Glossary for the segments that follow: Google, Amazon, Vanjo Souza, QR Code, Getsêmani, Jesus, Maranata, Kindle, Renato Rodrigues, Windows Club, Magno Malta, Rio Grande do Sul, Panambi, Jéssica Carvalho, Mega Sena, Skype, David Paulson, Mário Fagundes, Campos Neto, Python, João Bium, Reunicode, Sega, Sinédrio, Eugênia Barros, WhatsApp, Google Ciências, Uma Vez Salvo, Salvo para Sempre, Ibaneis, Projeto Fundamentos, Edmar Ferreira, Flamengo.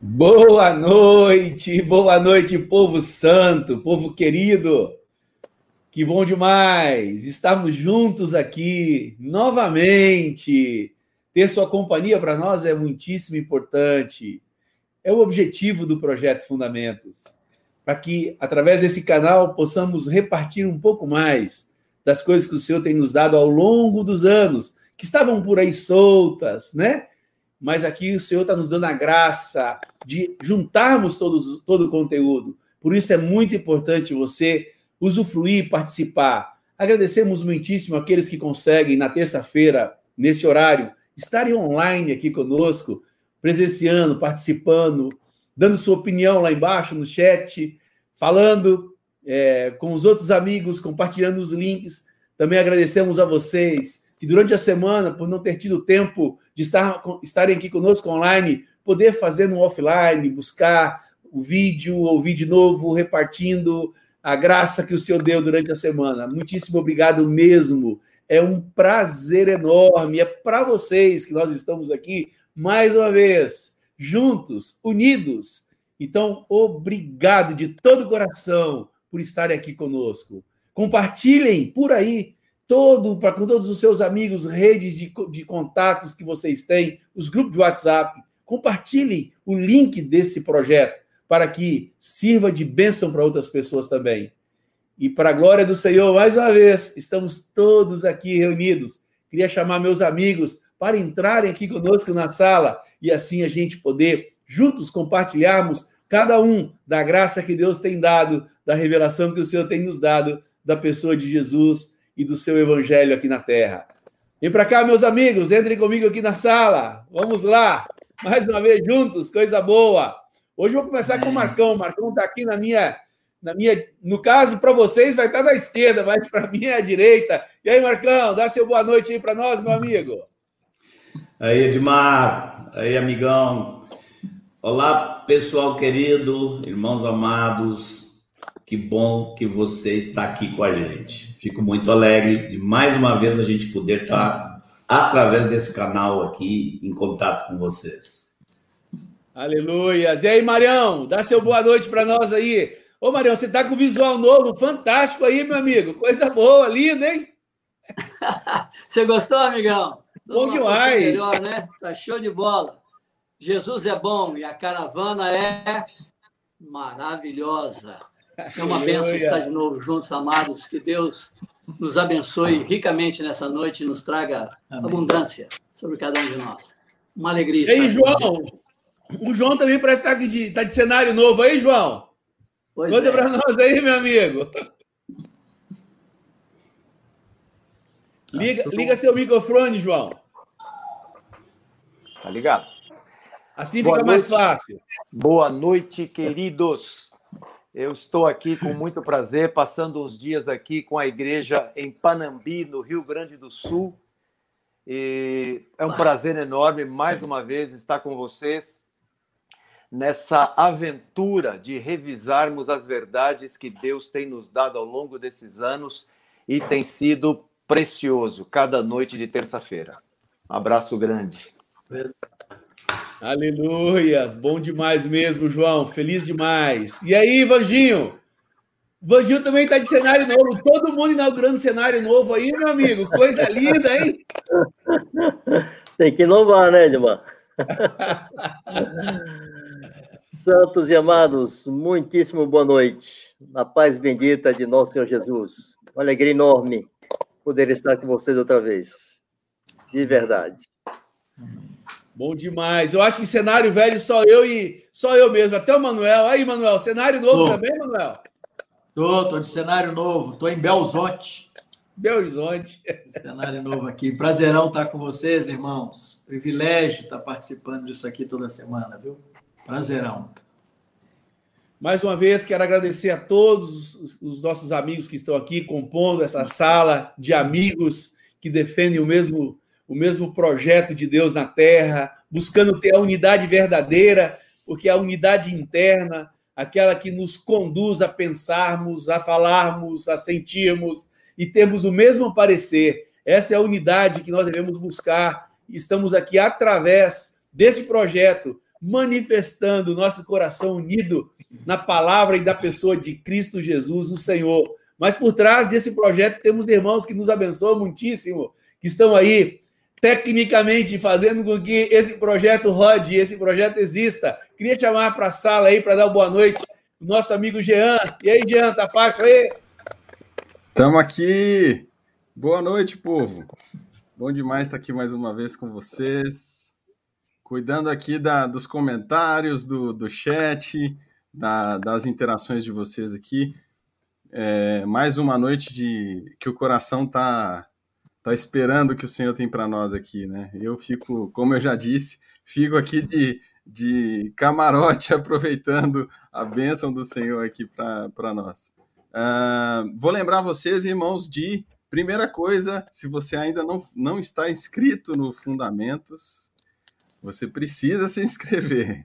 Boa noite, povo santo, povo querido. Que bom demais estarmos juntos aqui novamente. Ter sua companhia para nós é muitíssimo importante. É o objetivo do Projeto Fundamentos, para que, através desse canal, possamos repartir um pouco mais das coisas que o Senhor tem nos dado ao longo dos anos, que estavam por aí soltas, né? Mas aqui o Senhor está nos dando a graça de juntarmos todo o conteúdo. Por isso é muito importante você usufruir, participar. Agradecemos muitíssimo àqueles que conseguem, na terça-feira, nesse horário, estarem online aqui conosco, presenciando, participando, dando sua opinião lá embaixo no chat, falando com os outros amigos, compartilhando os links. Também agradecemos a vocês que durante a semana, por não ter tido tempo de estarem aqui conosco online, poder fazer no offline, buscar o vídeo, ouvir de novo, repartindo a graça que o Senhor deu durante a semana. Muitíssimo obrigado mesmo. É um prazer enorme. É para vocês que nós estamos aqui, mais uma vez, juntos, unidos. Então, obrigado de todo o coração por estarem aqui conosco. Compartilhem por aí, com todos os seus amigos, redes de contatos que vocês têm, os grupos de WhatsApp, compartilhem o link desse projeto para que sirva de bênção para outras pessoas também. E para a glória do Senhor, mais uma vez, estamos todos aqui reunidos. Queria chamar meus amigos para entrarem aqui conosco na sala e assim a gente poder, juntos, compartilharmos cada um da graça que Deus tem dado, da revelação que o Senhor tem nos dado, da pessoa de Jesus e do seu evangelho aqui na terra. Vem para cá, meus amigos, entrem comigo aqui na sala. Vamos lá, mais uma vez juntos, coisa boa. Hoje eu vou começar com o Marcão. O Marcão está aqui no caso, para vocês vai estar na esquerda, mas para mim é à direita. E aí, Marcão, dá seu boa noite aí para nós, meu amigo. Aí, Edmar, aí, amigão. Olá, pessoal querido, irmãos amados. Que bom que você está aqui com a gente. Fico muito alegre de, mais uma vez, a gente poder estar, através desse canal aqui, em contato com vocês. Aleluias. E aí, Marião, dá seu boa noite para nós aí. Ô, Marião, você está com visual novo, fantástico aí, meu amigo. Coisa boa, linda, hein? Você gostou, amigão? Bom demais. Melhor, né? Tá show de bola. Jesus é bom e a caravana é maravilhosa. É uma bênção estar de novo juntos, amados. Que Deus nos abençoe ricamente nessa noite e nos traga abundância sobre cada um de nós. Uma alegria. E aí, João? O João também parece que está de cenário novo aí, João? Conta para nós aí, meu amigo. Liga seu microfone, João. Tá ligado? Assim fica mais fácil. Boa noite, queridos. Eu estou aqui com muito prazer, passando uns dias aqui com a igreja em Panambi, no Rio Grande do Sul. E é um prazer enorme, mais uma vez, estar com vocês nessa aventura de revisarmos as verdades que Deus tem nos dado ao longo desses anos e tem sido precioso cada noite de terça-feira. Um abraço grande. Aleluias, bom demais mesmo, João, feliz demais. E aí, Vanjinho? Vanjinho também está de cenário novo, todo mundo inaugurando cenário novo aí, meu amigo, coisa linda, hein? Tem que inovar, né, Edmar? Santos e amados, muitíssimo boa noite, na paz bendita de nosso Senhor Jesus. Uma alegria enorme poder estar com vocês outra vez, de verdade. Bom demais. Eu acho que cenário velho só eu mesmo, até o Manoel. Aí, Manoel, cenário novo também, Manoel? Tô de cenário novo. Tô em Belzonte. Belzonte. Cenário novo aqui. Prazerão estar com vocês, irmãos. Privilégio estar participando disso aqui toda semana, viu? Prazerão. Mais uma vez, quero agradecer a todos os nossos amigos que estão aqui compondo essa sala de amigos que defendem o mesmo projeto de Deus na terra, buscando ter a unidade verdadeira, porque a unidade interna, aquela que nos conduz a pensarmos, a falarmos, a sentirmos e termos o mesmo parecer. Essa é a unidade que nós devemos buscar. Estamos aqui através desse projeto, manifestando nosso coração unido na palavra e da pessoa de Cristo Jesus, o Senhor. Mas por trás desse projeto temos irmãos que nos abençoam muitíssimo, que estão aí tecnicamente fazendo com que esse projeto rode, esse projeto exista. Queria chamar para a sala aí para dar uma boa noite o nosso amigo Jean. E aí, Jean, tá fácil aí? Estamos aqui. Boa noite, povo. Bom demais estar aqui mais uma vez com vocês. Cuidando aqui dos comentários, do chat, das interações de vocês aqui. É, mais uma noite que o coração tá esperando que o Senhor tem para nós aqui, né? Eu fico, como eu já disse, fico aqui de camarote aproveitando a bênção do Senhor aqui para nós. Vou lembrar vocês, irmãos, de primeira coisa, se você ainda não está inscrito no Fundamentos, você precisa se inscrever.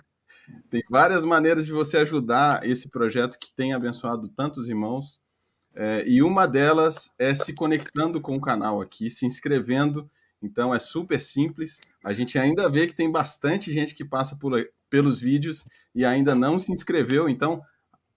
Tem várias maneiras de você ajudar esse projeto que tem abençoado tantos irmãos. E uma delas é se conectando com o canal aqui, se inscrevendo. Então é super simples. A gente ainda vê que tem bastante gente que passa pelos vídeos e ainda não se inscreveu. Então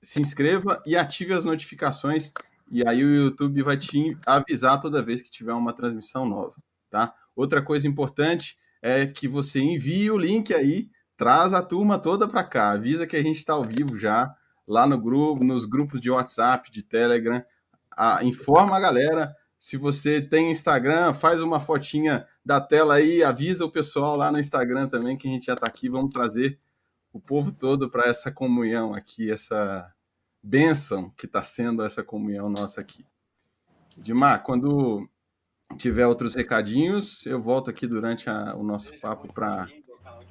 se inscreva e ative as notificações. E aí o YouTube vai te avisar toda vez que tiver uma transmissão nova, tá? Outra coisa importante é que você envie o link aí, traz a turma toda para cá, avisa que a gente está ao vivo já, lá no grupo, nos grupos de WhatsApp, de Telegram, informa a galera. Se você tem Instagram, faz uma fotinha da tela aí, avisa o pessoal lá no Instagram também que a gente já está aqui, vamos trazer o povo todo para essa comunhão aqui, essa bênção que está sendo essa comunhão nossa aqui. Edmar, quando tiver outros recadinhos, eu volto aqui durante o nosso papo para...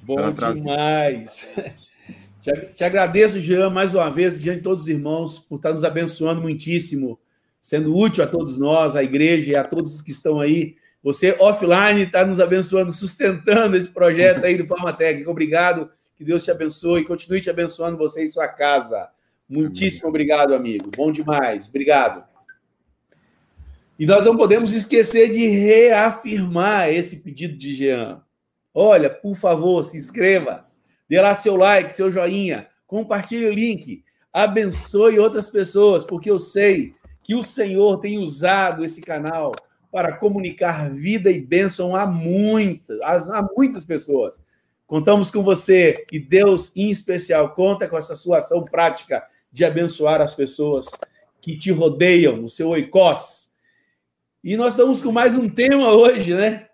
Bom demais. Te agradeço, Jean, mais uma vez, diante de todos os irmãos, por estar nos abençoando muitíssimo, sendo útil a todos nós, à igreja e a todos que estão aí. Você, offline, está nos abençoando, sustentando esse projeto aí do Palmatec. Obrigado, que Deus te abençoe, continue te abençoando você e sua casa. Muitíssimo obrigado, amigo. Bom demais, obrigado. E nós não podemos esquecer de reafirmar esse pedido de Jean. Olha, por favor, se inscreva, dê lá seu like, seu joinha, compartilhe o link, abençoe outras pessoas, porque eu sei que o Senhor tem usado esse canal para comunicar vida e bênção a muitas pessoas. Contamos com você e Deus, em especial, conta com essa sua ação prática de abençoar as pessoas que te rodeiam, o seu oikós. E nós estamos com mais um tema hoje, né?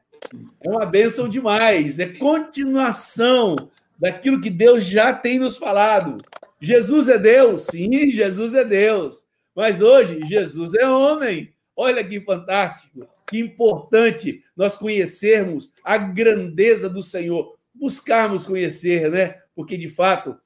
É uma bênção demais, é continuação daquilo que Deus já tem nos falado. Jesus é Deus? Sim, Jesus é Deus. Mas hoje, Jesus é homem. Olha que fantástico, que importante nós conhecermos a grandeza do Senhor, buscarmos conhecer, né? Porque, de fato,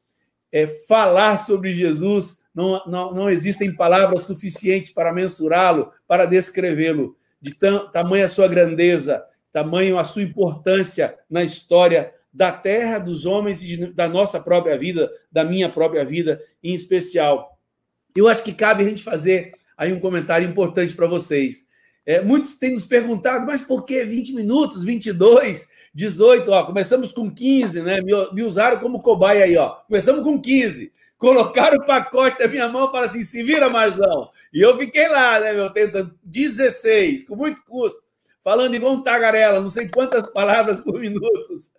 falar sobre Jesus, não existem palavras suficientes para mensurá-lo, para descrevê-lo, de tamanha sua grandeza, tamanho a sua importância na história da terra, dos homens e da nossa própria vida, da minha própria vida em especial. Eu acho que cabe a gente fazer aí um comentário importante para vocês. Muitos têm nos perguntado, mas por que 20 minutos, 22, 18? Ó, começamos com 15, né? Me usaram como cobaia aí, ó. Começamos com 15. Colocaram o pacote na minha mão e falaram assim, se vira, Marzão. E eu fiquei lá, né, meu, tentando 16, com muito custo. Falando igual um tagarela, não sei quantas palavras por minutos.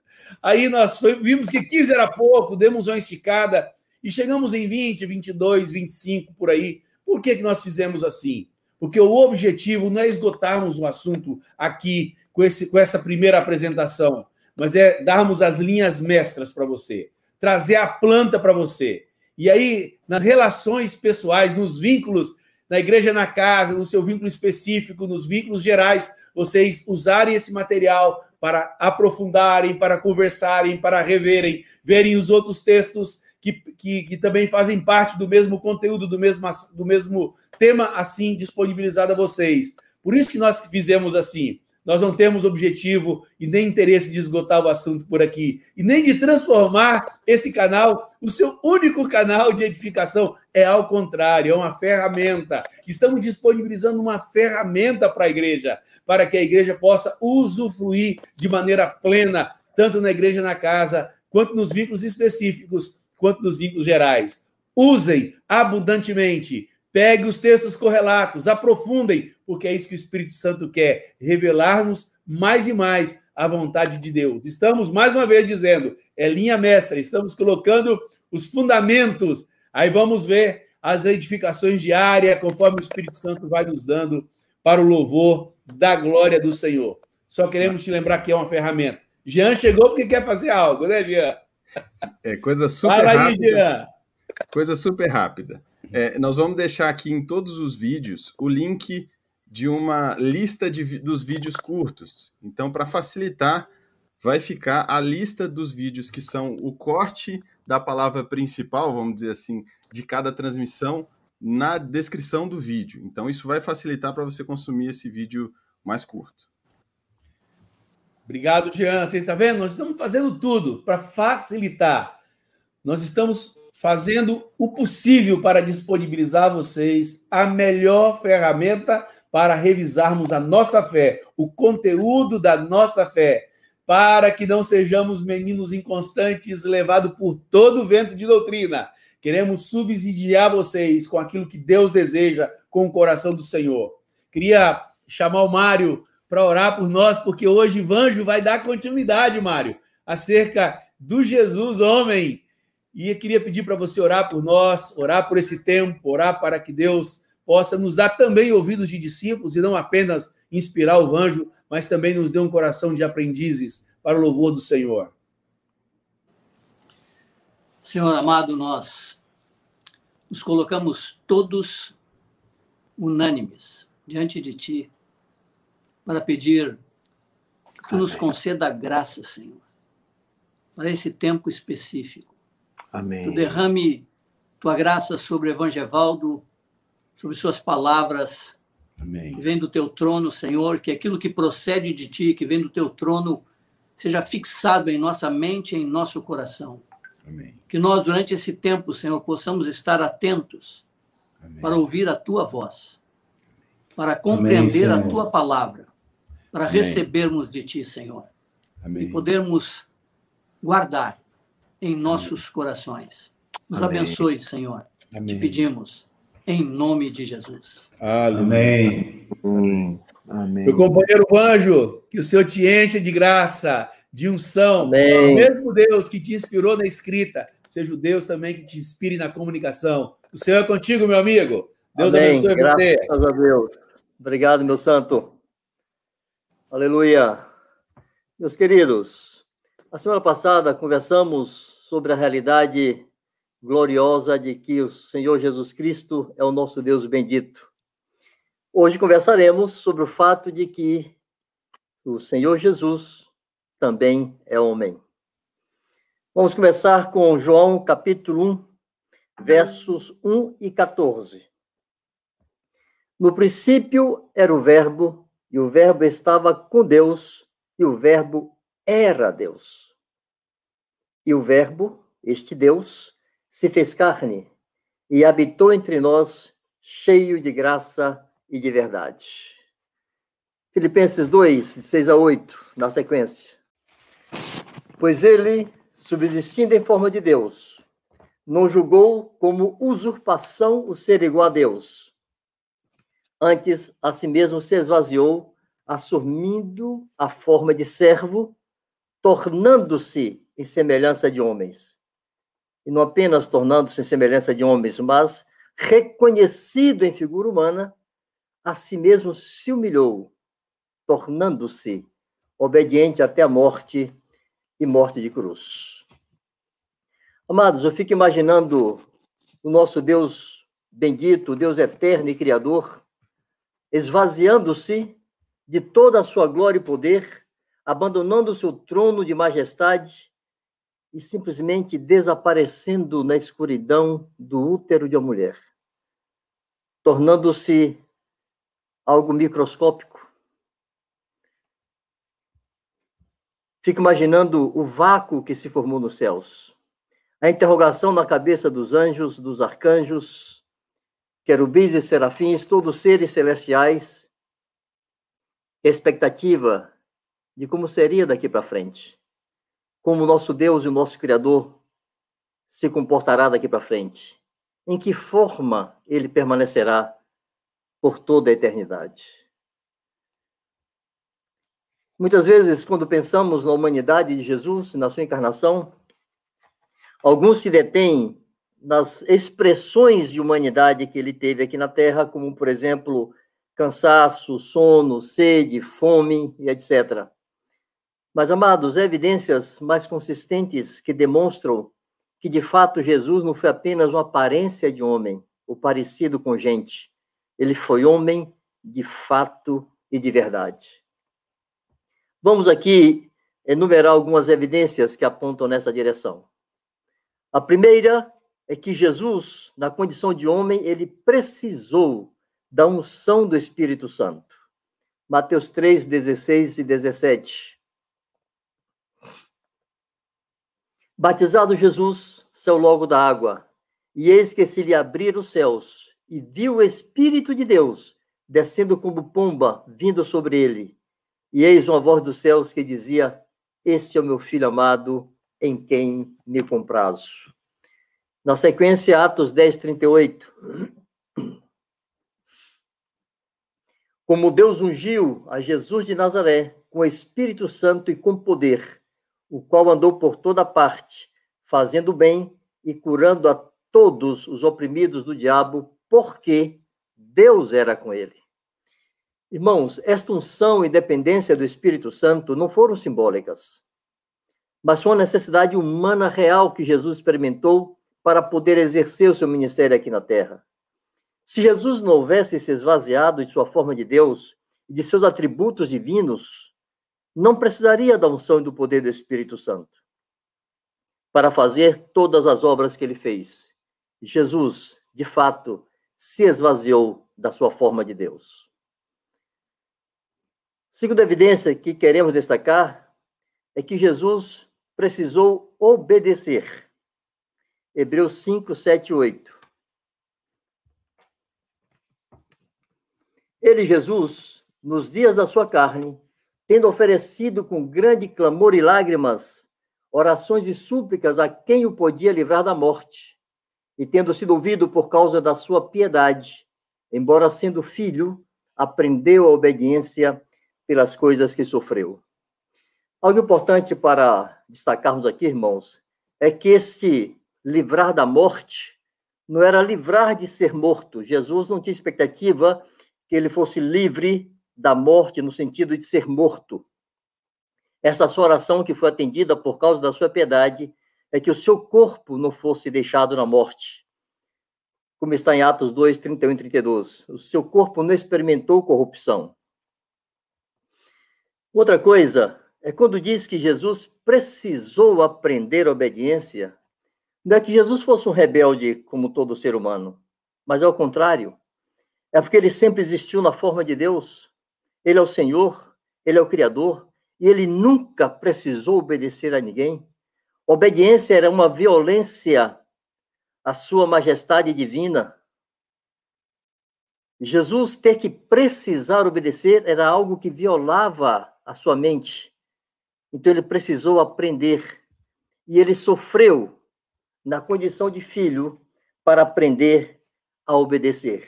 Aí nós vimos que 15 era pouco, demos uma esticada e chegamos em 20, 22, 25, por aí. Por que nós fizemos assim? Porque o objetivo não é esgotarmos o assunto aqui com essa primeira apresentação, mas é darmos as linhas mestras para você, trazer a planta para você. E aí, nas relações pessoais, nos vínculos, na igreja, na casa, no seu vínculo específico, nos vínculos gerais, vocês usarem esse material para aprofundarem, para conversarem, para reverem, verem os outros textos que também fazem parte do mesmo conteúdo, do mesmo tema, assim, disponibilizado a vocês. Por isso que nós fizemos assim. Nós não temos objetivo e nem interesse de esgotar o assunto por aqui, e nem de transformar esse canal, o seu único canal de edificação. É ao contrário, é uma ferramenta. Estamos disponibilizando uma ferramenta para a igreja, para que a igreja possa usufruir de maneira plena, tanto na igreja, na casa, quanto nos vínculos específicos, quanto nos vínculos gerais. Usem abundantemente, peguem os textos correlatos, aprofundem, porque é isso que o Espírito Santo quer, revelar-nos mais e mais a vontade de Deus. Estamos, mais uma vez, dizendo, é linha mestra, estamos colocando os fundamentos, aí vamos ver as edificações diárias, conforme o Espírito Santo vai nos dando para o louvor da glória do Senhor. Só queremos te lembrar que é uma ferramenta. Jean chegou porque quer fazer algo, né, Jean? É coisa super rápida. Jean. Coisa super rápida. Nós vamos deixar aqui em todos os vídeos o link de uma lista dos vídeos curtos. Então, para facilitar, vai ficar a lista dos vídeos que são o corte da palavra principal, vamos dizer assim, de cada transmissão na descrição do vídeo. Então, isso vai facilitar para você consumir esse vídeo mais curto. Obrigado, Jean. Vocês estão vendo? Nós estamos fazendo tudo para facilitar. Nós estamos fazendo o possível para disponibilizar a vocês a melhor ferramenta para revisarmos a nossa fé, o conteúdo da nossa fé, para que não sejamos meninos inconstantes levados por todo o vento de doutrina. Queremos subsidiar vocês com aquilo que Deus deseja, com o coração do Senhor. Queria chamar o Mário para orar por nós, porque hoje Vanjo vai dar continuidade, Mário, acerca do Jesus homem. E eu queria pedir para você orar por nós, orar por esse tempo, orar para que Deus possa nos dar também ouvidos de discípulos e não apenas inspirar o Vanjo, mas também nos dê um coração de aprendizes para o louvor do Senhor. Senhor amado, nós nos colocamos todos unânimes diante de Ti para pedir que Tu nos conceda a graça, Senhor, para esse tempo específico. Amém. Tu derrame Tua graça sobre o Evangevaldo, sobre suas palavras, amém, que vem do Teu trono, Senhor, que aquilo que procede de Ti, que vem do Teu trono, seja fixado em nossa mente e em nosso coração. Amém. Que nós, durante esse tempo, Senhor, possamos estar atentos, amém, para ouvir a Tua voz, para compreender, amém, a Tua palavra, para, amém, recebermos de Ti, Senhor, amém, e podermos guardar em nossos, amém, corações. Nos, amém, abençoe, Senhor. Amém. Te pedimos, em nome de Jesus. Amém. Amém. Amém. Meu companheiro Vanjo, que o Senhor te encha de graça, de unção, amém, o mesmo Deus que te inspirou na escrita, seja o Deus também que te inspire na comunicação. O Senhor é contigo, meu amigo. Deus, amém, abençoe você. Graças a Deus. Obrigado, meu santo. Aleluia. Meus queridos, a semana passada conversamos sobre a realidade gloriosa de que o Senhor Jesus Cristo é o nosso Deus bendito. Hoje conversaremos sobre o fato de que o Senhor Jesus também é homem. Vamos começar com João, capítulo 1, versos 1 e 14. No princípio era o Verbo, e o Verbo estava com Deus, e o Verbo era Deus. E o Verbo, este Deus, se fez carne, e habitou entre nós, cheio de graça e de verdade. Filipenses 2, de 6 a 8, na sequência. Pois ele, subsistindo em forma de Deus, não julgou como usurpação o ser igual a Deus. Antes, a si mesmo se esvaziou, assumindo a forma de servo, tornando-se em semelhança de homens. E não apenas tornando-se em semelhança de homens, mas reconhecido em figura humana, a si mesmo se humilhou, tornando-se obediente até a morte e morte de cruz. Amados, eu fico imaginando o nosso Deus bendito, Deus eterno e criador, esvaziando-se de toda a sua glória e poder, abandonando o seu trono de majestade e simplesmente desaparecendo na escuridão do útero de uma mulher, tornando-se algo microscópico. Fico imaginando o vácuo que se formou nos céus. A interrogação na cabeça dos anjos, dos arcanjos, querubins e serafins, todos seres celestiais. Expectativa de como seria daqui para frente. como o nosso Deus e o nosso Criador se comportará daqui para frente, em que forma ele permanecerá por toda a eternidade. Muitas vezes, quando pensamos na humanidade de Jesus, na sua encarnação, alguns se detêm nas expressões de humanidade que ele teve aqui na Terra, como, por exemplo, cansaço, sono, sede, fome, e etc. Mas, amados, há evidências mais consistentes que demonstram que, de fato, Jesus não foi apenas uma aparência de homem, ou parecido com gente. Ele foi homem de fato e de verdade. Vamos aqui enumerar algumas evidências que apontam nessa direção. A primeira é que Jesus, na condição de homem, ele precisou da unção do Espírito Santo. Mateus 3, 16 e 17. Batizado Jesus, saiu logo da água, e eis que se lhe abriram os céus, e viu o Espírito de Deus descendo como pomba, vindo sobre ele. E eis uma voz dos céus que dizia: este é o meu filho amado, em quem me comprazo. Na sequência, Atos 10, 38. Como Deus ungiu a Jesus de Nazaré com o Espírito Santo e com poder, o qual andou por toda parte, fazendo bem e curando a todos os oprimidos do diabo, porque Deus era com ele. Irmãos, esta unção e dependência do Espírito Santo não foram simbólicas, mas foi uma necessidade humana real que Jesus experimentou para poder exercer o seu ministério aqui na Terra. Se Jesus não houvesse se esvaziado de sua forma de Deus, de seus atributos divinos, não precisaria da unção e do poder do Espírito Santo para fazer todas as obras que ele fez. Jesus, de fato, se esvaziou da sua forma de Deus. Segunda evidência que queremos destacar é que Jesus precisou obedecer. Hebreus 5, 7 e 8. Ele, Jesus, nos dias da sua carne, tendo oferecido com grande clamor e lágrimas, orações e súplicas a quem o podia livrar da morte, e tendo sido ouvido por causa da sua piedade, embora sendo filho, aprendeu a obediência pelas coisas que sofreu. Algo importante para destacarmos aqui, irmãos, é que este livrar da morte não era livrar de ser morto. Jesus não tinha expectativa que ele fosse livre da morte, no sentido de ser morto. Essa sua oração que foi atendida por causa da sua piedade é que o seu corpo não fosse deixado na morte. Como está em Atos 2, 31 e 32. O seu corpo não experimentou corrupção. Outra coisa é quando diz que Jesus precisou aprender a obediência, não é que Jesus fosse um rebelde como todo ser humano, mas ao contrário. É porque ele sempre existiu na forma de Deus. Ele é o Senhor, ele é o Criador, e ele nunca precisou obedecer a ninguém. Obediência era uma violência à sua majestade divina. Jesus ter que precisar obedecer era algo que violava a sua mente. Então ele precisou aprender, e ele sofreu na condição de filho para aprender a obedecer.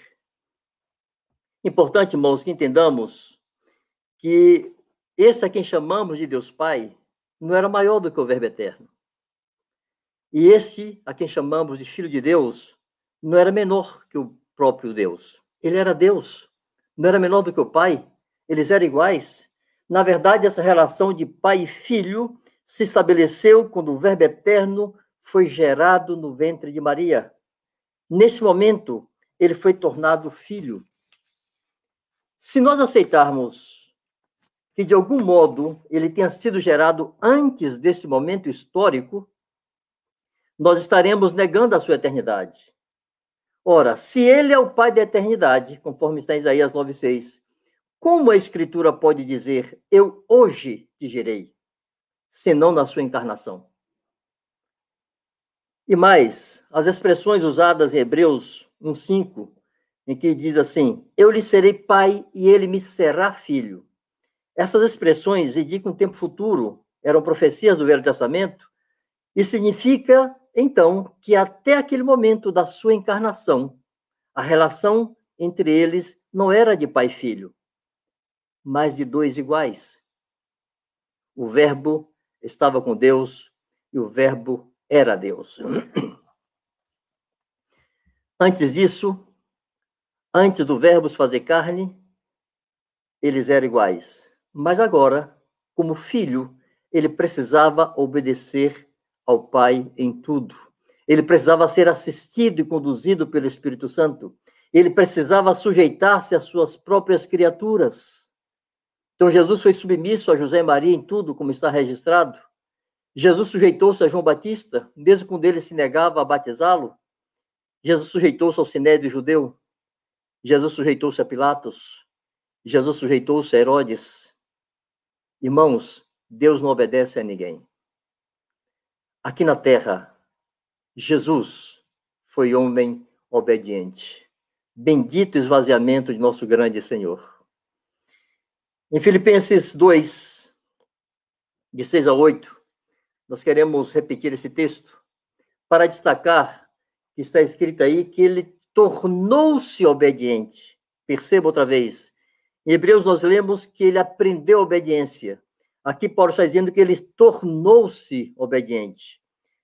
Importante, irmãos, que entendamos que esse a quem chamamos de Deus Pai não era maior do que o Verbo Eterno. E esse a quem chamamos de Filho de Deus não era menor que o próprio Deus. Ele era Deus, não era menor do que o Pai, eles eram iguais. Na verdade, essa relação de Pai e Filho se estabeleceu quando o Verbo Eterno foi gerado no ventre de Maria. Nesse momento, ele foi tornado Filho. Se nós aceitarmos que, de algum modo, ele tenha sido gerado antes desse momento histórico, nós estaremos negando a sua eternidade. Ora, se ele é o Pai da eternidade, conforme está em Isaías 9,6, como a Escritura pode dizer, eu hoje te gerei, senão na sua encarnação? E mais, as expressões usadas em Hebreus 1,5, em que diz assim, eu lhe serei pai e ele me será filho. Essas expressões indicam um tempo futuro, eram profecias do Velho Testamento, e significa, então, que até aquele momento da sua encarnação, a relação entre eles não era de pai e filho, mas de dois iguais. O Verbo estava com Deus e o Verbo era Deus. Antes disso, antes do Verbo se fazer carne, eles eram iguais. Mas agora, como filho, ele precisava obedecer ao Pai em tudo. Ele precisava ser assistido e conduzido pelo Espírito Santo. Ele precisava sujeitar-se às suas próprias criaturas. Então, Jesus foi submisso a José e Maria em tudo, como está registrado. Jesus sujeitou-se a João Batista, mesmo quando ele se negava a batizá-lo. Jesus sujeitou-se ao Sinédrio judeu. Jesus sujeitou-se a Pilatos. Jesus sujeitou-se a Herodes. Irmãos, Deus não obedece a ninguém. Aqui na terra, Jesus foi homem obediente. Bendito esvaziamento de nosso grande Senhor. Em Filipenses 2, de 6 a 8, nós queremos repetir esse texto para destacar que está escrito aí que ele tornou-se obediente. Perceba outra vez. Em Hebreus nós lemos que ele aprendeu a obediência. Aqui Paulo está dizendo que ele tornou-se obediente.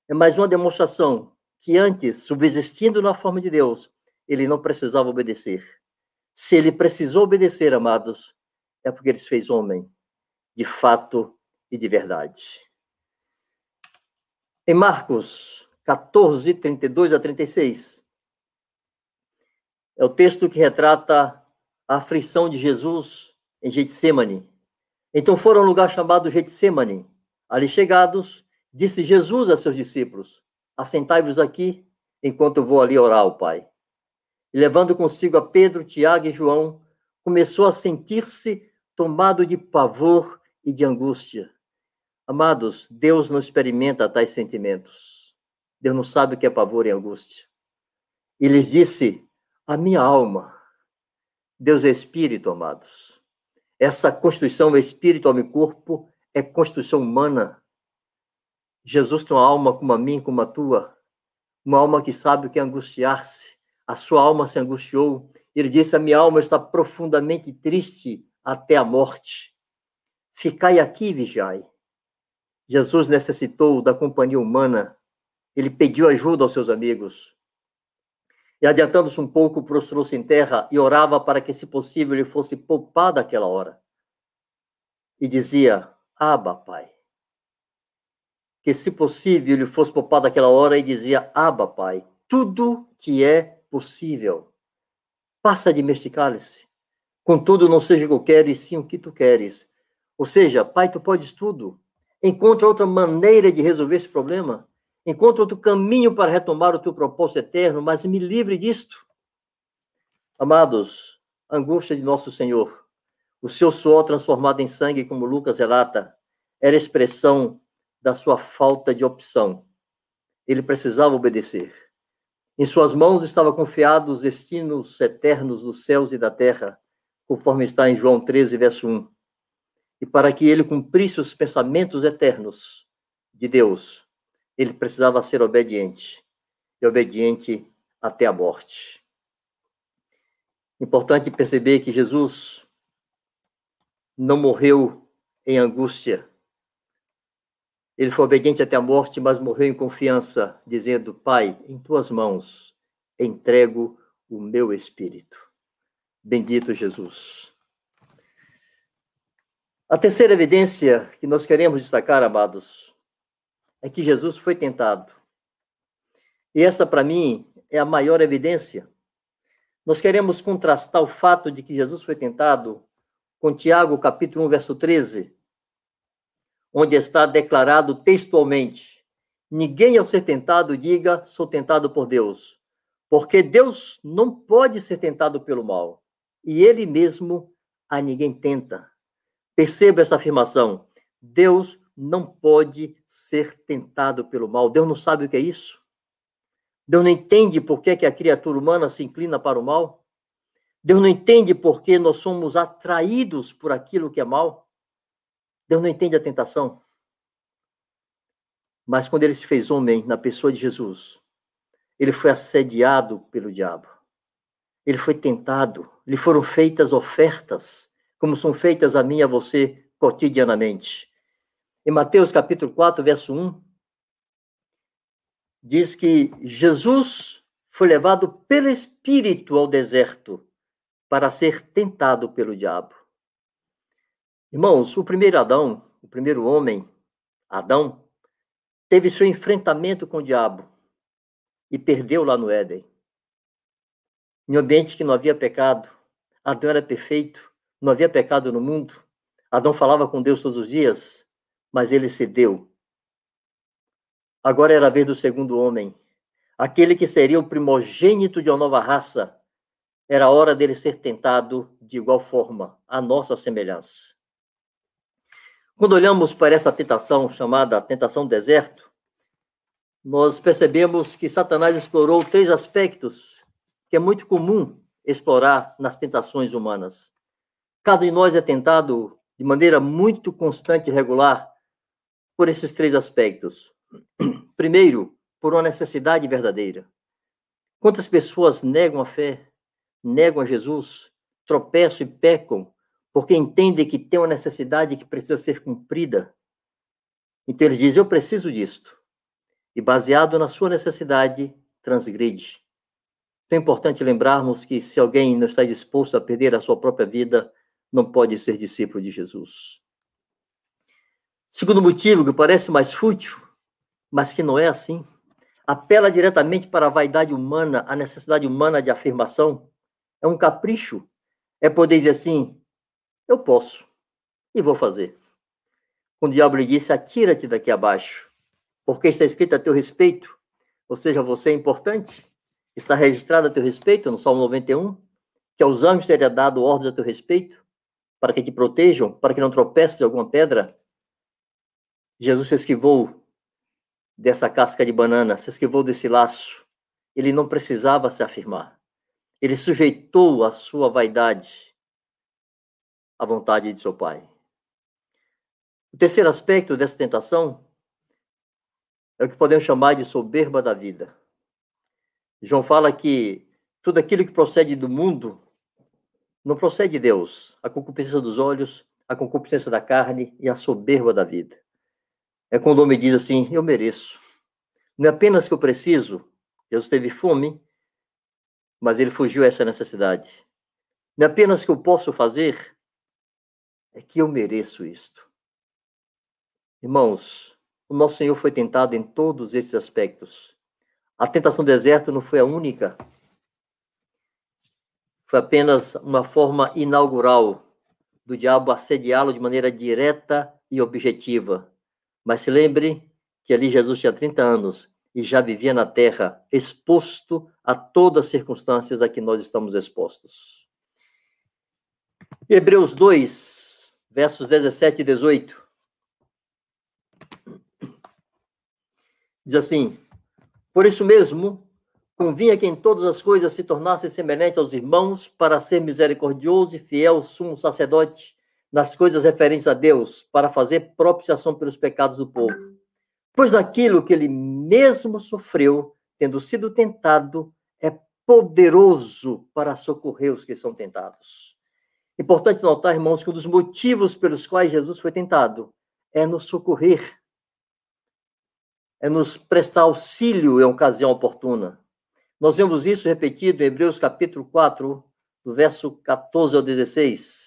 É mais uma demonstração que antes, subsistindo na forma de Deus, ele não precisava obedecer. Se ele precisou obedecer, amados, é porque ele se fez homem, de fato e de verdade. Em Marcos 14, 32 a 36, é o texto que retrata a aflição de Jesus em Getsêmani. Então foram a um lugar chamado Getsêmani. Ali chegados, disse Jesus a seus discípulos: assentai-vos aqui, enquanto eu vou ali orar ao Pai. E levando consigo a Pedro, Tiago e João, começou a sentir-se tomado de pavor e de angústia. Amados, Deus não experimenta tais sentimentos. Deus não sabe o que é pavor e angústia. E lhes disse: a minha alma. Deus é espírito, amados. Essa constituição espírito, alma e corpo é constituição humana. Jesus tem uma alma como a minha, como a tua. Uma alma que sabe o que é angustiar-se. A sua alma se angustiou. Ele disse: a minha alma está profundamente triste até a morte. Ficai aqui e vigiai. Jesus necessitou da companhia humana. Ele pediu ajuda aos seus amigos. E adiantando-se um pouco, prostrou-se em terra e orava para que, se possível, ele fosse poupado aquela hora. E dizia: Abba, Pai. Que, se possível, ele fosse poupado aquela hora, e dizia: Abba, Pai, tudo te é possível. Passa de mim este cálice. Contudo, não seja o que eu quero, e sim o que tu queres. Ou seja, Pai, tu podes tudo. Encontra outra maneira de resolver esse problema. Encontra outro caminho para retomar o teu propósito eterno, mas me livre disto. Amados, a angústia de nosso Senhor, o seu suor transformado em sangue, como Lucas relata, era expressão da sua falta de opção. Ele precisava obedecer. Em suas mãos estava confiado os destinos eternos dos céus e da terra, conforme está em João 13, verso 1. E para que ele cumprisse os pensamentos eternos de Deus, ele precisava ser obediente, e obediente até a morte. Importante perceber que Jesus não morreu em angústia. Ele foi obediente até a morte, mas morreu em confiança, dizendo: Pai, em tuas mãos entrego o meu espírito. Bendito Jesus. A terceira evidência que nós queremos destacar, amados, é que Jesus foi tentado. E essa, para mim, é a maior evidência. Nós queremos contrastar o fato de que Jesus foi tentado com Tiago, capítulo 1, verso 13, onde está declarado textualmente: ninguém, ao ser tentado, diga: sou tentado por Deus, porque Deus não pode ser tentado pelo mal, e ele mesmo a ninguém tenta. Perceba essa afirmação: Deus não pode ser tentado pelo mal. Deus não sabe o que é isso. Deus não entende por que a criatura humana se inclina para o mal. Deus não entende por que nós somos atraídos por aquilo que é mal. Deus não entende a tentação. Mas quando ele se fez homem na pessoa de Jesus, ele foi assediado pelo diabo. Ele foi tentado. Lhe foram feitas ofertas, como são feitas a mim e a você cotidianamente. Em Mateus capítulo 4, verso 1, diz que Jesus foi levado pelo Espírito ao deserto para ser tentado pelo diabo. Irmãos, o primeiro Adão, o primeiro homem, Adão, teve seu enfrentamento com o diabo e perdeu lá no Éden. Em um ambiente que não havia pecado, Adão era perfeito, não havia pecado no mundo. Adão falava com Deus todos os dias, mas ele cedeu. Agora era a vez do segundo homem, aquele que seria o primogênito de uma nova raça. Era a hora dele ser tentado de igual forma, à nossa semelhança. Quando olhamos para essa tentação chamada tentação do deserto, nós percebemos que Satanás explorou 3 aspectos que é muito comum explorar nas tentações humanas. Cada um de nós é tentado de maneira muito constante e regular por esses 3 aspectos. Primeiro, por uma necessidade verdadeira. Quantas pessoas negam a fé, negam a Jesus, tropeçam e pecam porque entendem que tem uma necessidade que precisa ser cumprida. Então eles dizem, eu preciso disto. E baseado na sua necessidade, transgride. Então é importante lembrarmos que se alguém não está disposto a perder a sua própria vida, não pode ser discípulo de Jesus. Segundo motivo, que parece mais fútil, mas que não é assim, apela diretamente para a vaidade humana, a necessidade humana de afirmação. É um capricho. É poder dizer assim, eu posso e vou fazer. Quando o diabo lhe disse, atira-te daqui abaixo, porque está escrito a teu respeito, ou seja, você é importante, está registrado a teu respeito, no Salmo 91, que aos anjos seria dado ordem a teu respeito, para que te protejam, para que não tropeces em alguma pedra. Jesus se esquivou dessa casca de banana, se esquivou desse laço. Ele não precisava se afirmar. Ele sujeitou a sua vaidade à vontade de seu pai. O terceiro aspecto dessa tentação é o que podemos chamar de soberba da vida. João fala que tudo aquilo que procede do mundo não procede de Deus. A concupiscência dos olhos, a concupiscência da carne e a soberba da vida. É quando o homem diz assim, eu mereço. Não é apenas que eu preciso. Jesus teve fome, mas ele fugiu a essa necessidade. Não é apenas que eu posso fazer, é que eu mereço isto. Irmãos, o nosso Senhor foi tentado em todos esses aspectos. A tentação do deserto não foi a única. Foi apenas uma forma inaugural do diabo assediá-lo de maneira direta e objetiva. Mas se lembre que ali Jesus tinha 30 anos e já vivia na terra, exposto a todas as circunstâncias a que nós estamos expostos. Hebreus 2, versos 17 e 18. Diz assim, por isso mesmo, convinha que em todas as coisas se tornassem semelhantes aos irmãos, para ser misericordioso e fiel sumo sacerdote nas coisas referentes a Deus, para fazer propiciação pelos pecados do povo. Pois naquilo que ele mesmo sofreu, tendo sido tentado, é poderoso para socorrer os que são tentados. Importante notar, irmãos, que um dos motivos pelos quais Jesus foi tentado é nos socorrer, é nos prestar auxílio em ocasião oportuna. Nós vemos isso repetido em Hebreus capítulo 4, do verso 14 ao 16.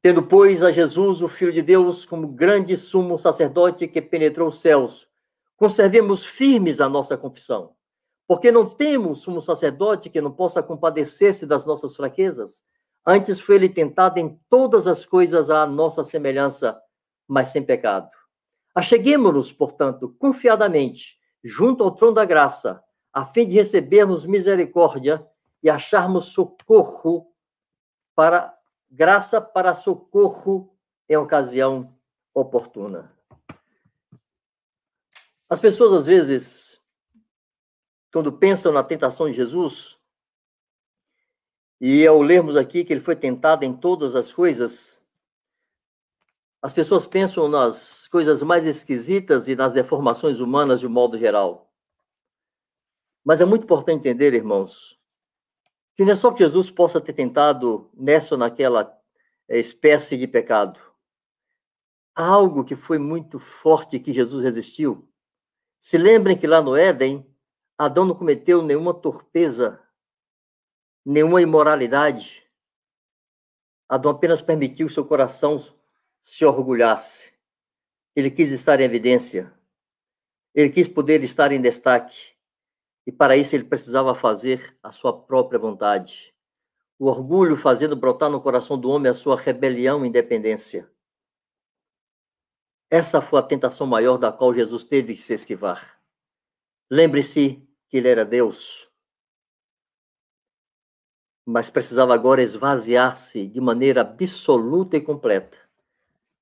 Tendo, pois, a Jesus, o Filho de Deus, como grande sumo sacerdote que penetrou os céus, conservemos firmes a nossa confissão. Porque não temos um sacerdote que não possa compadecer-se das nossas fraquezas. Antes foi ele tentado em todas as coisas à nossa semelhança, mas sem pecado. Acheguemo-nos, portanto, confiadamente, junto ao trono da graça, a fim de recebermos misericórdia e acharmos socorro para graça para socorro em ocasião oportuna. As pessoas, às vezes, quando pensam na tentação de Jesus, e ao lermos aqui que ele foi tentado em todas as coisas, As pessoas pensam nas coisas mais esquisitas e nas deformações humanas de um modo geral. Mas é muito importante entender, irmãos, que não é só que Jesus possa ter tentado nessa ou naquela espécie de pecado. Há algo que foi muito forte que Jesus resistiu. Se lembrem que lá no Éden, Adão não cometeu nenhuma torpeza, nenhuma imoralidade. Adão apenas permitiu que seu coração se orgulhasse. Ele quis estar em evidência. Ele quis poder estar em destaque. E para isso ele precisava fazer a sua própria vontade. O orgulho fazendo brotar no coração do homem a sua rebelião e independência. Essa foi a tentação maior da qual Jesus teve que se esquivar. Lembre-se que ele era Deus, mas precisava agora esvaziar-se de maneira absoluta e completa.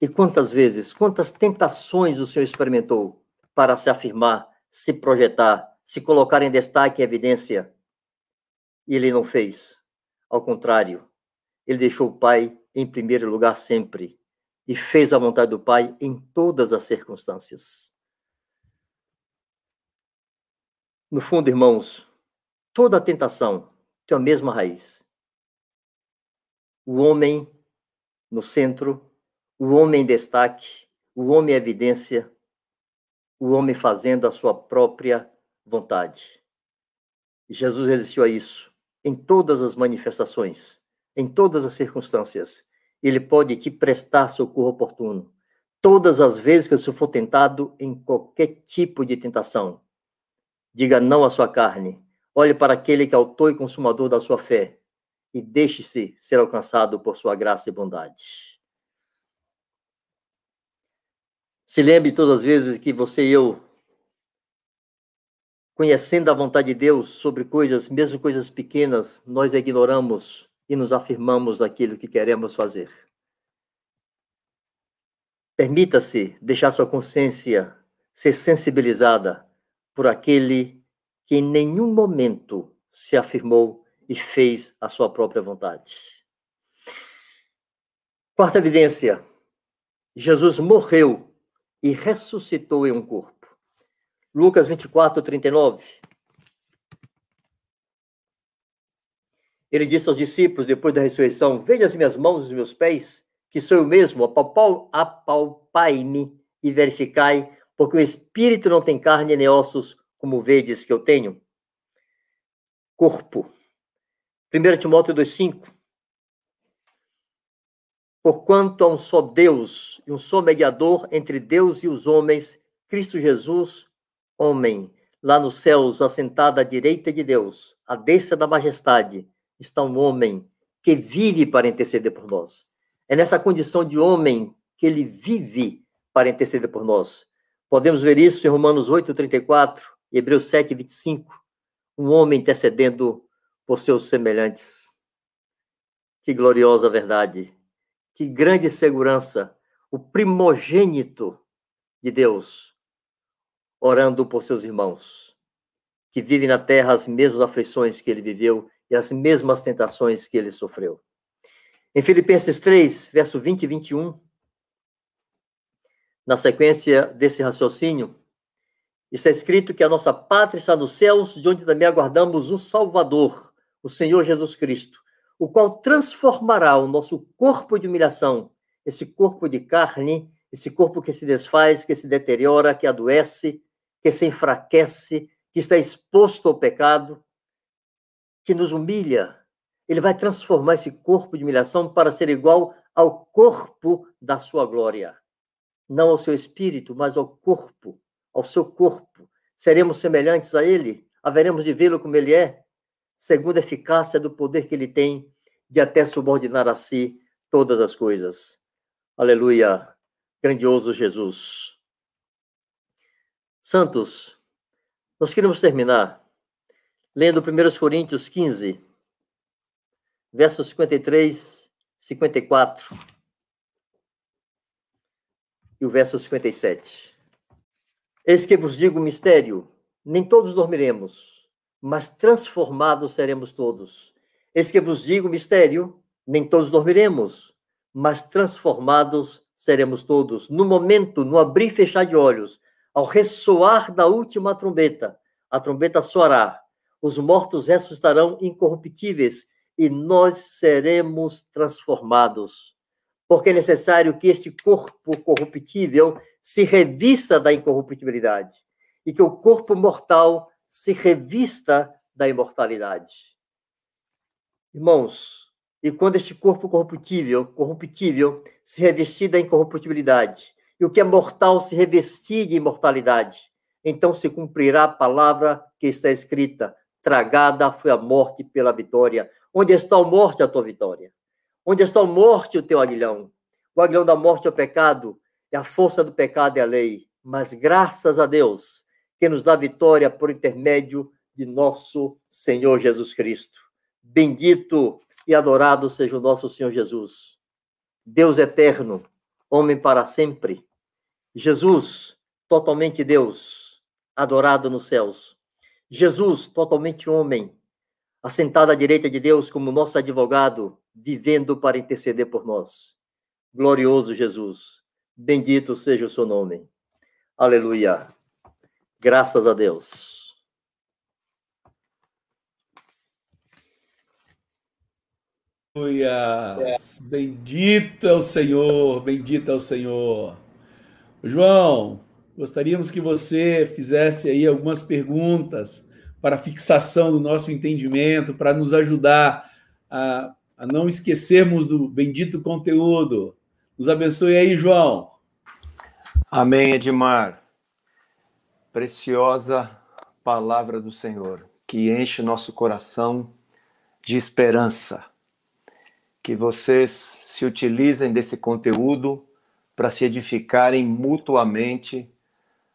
E quantas vezes, quantas tentações o Senhor experimentou para se afirmar, se projetar, se colocar em destaque e evidência. E ele não fez. Ao contrário, ele deixou o Pai em primeiro lugar sempre. E fez a vontade do Pai em todas as circunstâncias. No fundo, irmãos, toda tentação tem a mesma raiz. O homem no centro, o homem em destaque, o homem em evidência, o homem fazendo a sua própria vontade. Jesus resistiu a isso em todas as manifestações, em todas as circunstâncias. Ele pode te prestar socorro oportuno. Todas as vezes que você for tentado em qualquer tipo de tentação, diga não à sua carne. Olhe para aquele que é autor e consumador da sua fé e deixe-se ser alcançado por sua graça e bondade. Se lembre todas as vezes que você e eu, conhecendo a vontade de Deus sobre coisas, mesmo coisas pequenas, nós a ignoramos e nos afirmamos aquilo que queremos fazer. Permita-se deixar sua consciência ser sensibilizada por aquele que em nenhum momento se afirmou e fez a sua própria vontade. Quarta evidência, Jesus morreu e ressuscitou em um corpo. Lucas 24, 39. Ele disse aos discípulos, depois da ressurreição, veja as minhas mãos e os meus pés, que sou eu mesmo, apalpai-me e verificai, porque o Espírito não tem carne nem ossos, como vedes que eu tenho. Corpo. 1 Timóteo 2,5. Porquanto há um só Deus e um só mediador entre Deus e os homens, Cristo Jesus, homem, lá nos céus, assentado à direita de Deus, à destra da majestade, está um homem que vive para interceder por nós. É nessa condição de homem que ele vive para interceder por nós. Podemos ver isso em Romanos 8, 34, Hebreus 7, 25. Um homem intercedendo por seus semelhantes. Que gloriosa verdade. Que grande segurança. O primogênito de Deus orando por seus irmãos, que vivem na terra as mesmas aflições que ele viveu e as mesmas tentações que ele sofreu. Em Filipenses 3, verso 20 e 21, na sequência desse raciocínio, está escrito que a nossa pátria está nos céus, de onde também aguardamos um Salvador, o Senhor Jesus Cristo, o qual transformará o nosso corpo de humilhação, esse corpo de carne, esse corpo que se desfaz, que se deteriora, que adoece, que se enfraquece, que está exposto ao pecado, que nos humilha. Ele vai transformar esse corpo de humilhação para ser igual ao corpo da sua glória. Não ao seu espírito, mas ao corpo, ao seu corpo. Seremos semelhantes a ele, haveremos de vê-lo como ele é, segundo a eficácia do poder que ele tem de até subordinar a si todas as coisas. Aleluia, grandioso Jesus. Santos, nós queremos terminar lendo 1 Coríntios 15, versos 53, 54 e o verso 57. Eis que vos digo o mistério, nem todos dormiremos, mas transformados seremos todos. Eis que vos digo o mistério, nem todos dormiremos, mas transformados seremos todos, no momento, no abrir e fechar de olhos, ao ressoar da última trombeta, a trombeta soará, os mortos ressuscitarão incorruptíveis e nós seremos transformados. Porque é necessário que este corpo corruptível se revista da incorruptibilidade e que o corpo mortal se revista da imortalidade. Irmãos, e quando este corpo corruptível se revestir da incorruptibilidade e o que é mortal se revestir de imortalidade, então se cumprirá a palavra que está escrita: tragada foi a morte pela vitória. Onde está a morte, a tua vitória? Onde está a morte, o teu aguilhão? O aguilhão da morte é o pecado, e a força do pecado é a lei. Mas graças a Deus, que nos dá vitória por intermédio de nosso Senhor Jesus Cristo. Bendito e adorado seja o nosso Senhor Jesus. Deus eterno, homem para sempre. Jesus, totalmente Deus, adorado nos céus. Jesus, totalmente homem, assentado à direita de Deus como nosso advogado, vivendo para interceder por nós. Glorioso Jesus, bendito seja o seu nome. Aleluia. Graças a Deus. Aleluia. Bendito é o Senhor, bendito é o Senhor. João, gostaríamos que você fizesse aí algumas perguntas para fixação do nosso entendimento, para nos ajudar a não esquecermos do bendito conteúdo. Nos abençoe aí, João. Amém, Edmar. Preciosa palavra do Senhor, que enche nosso coração de esperança. Que vocês se utilizem desse conteúdo para se edificarem mutuamente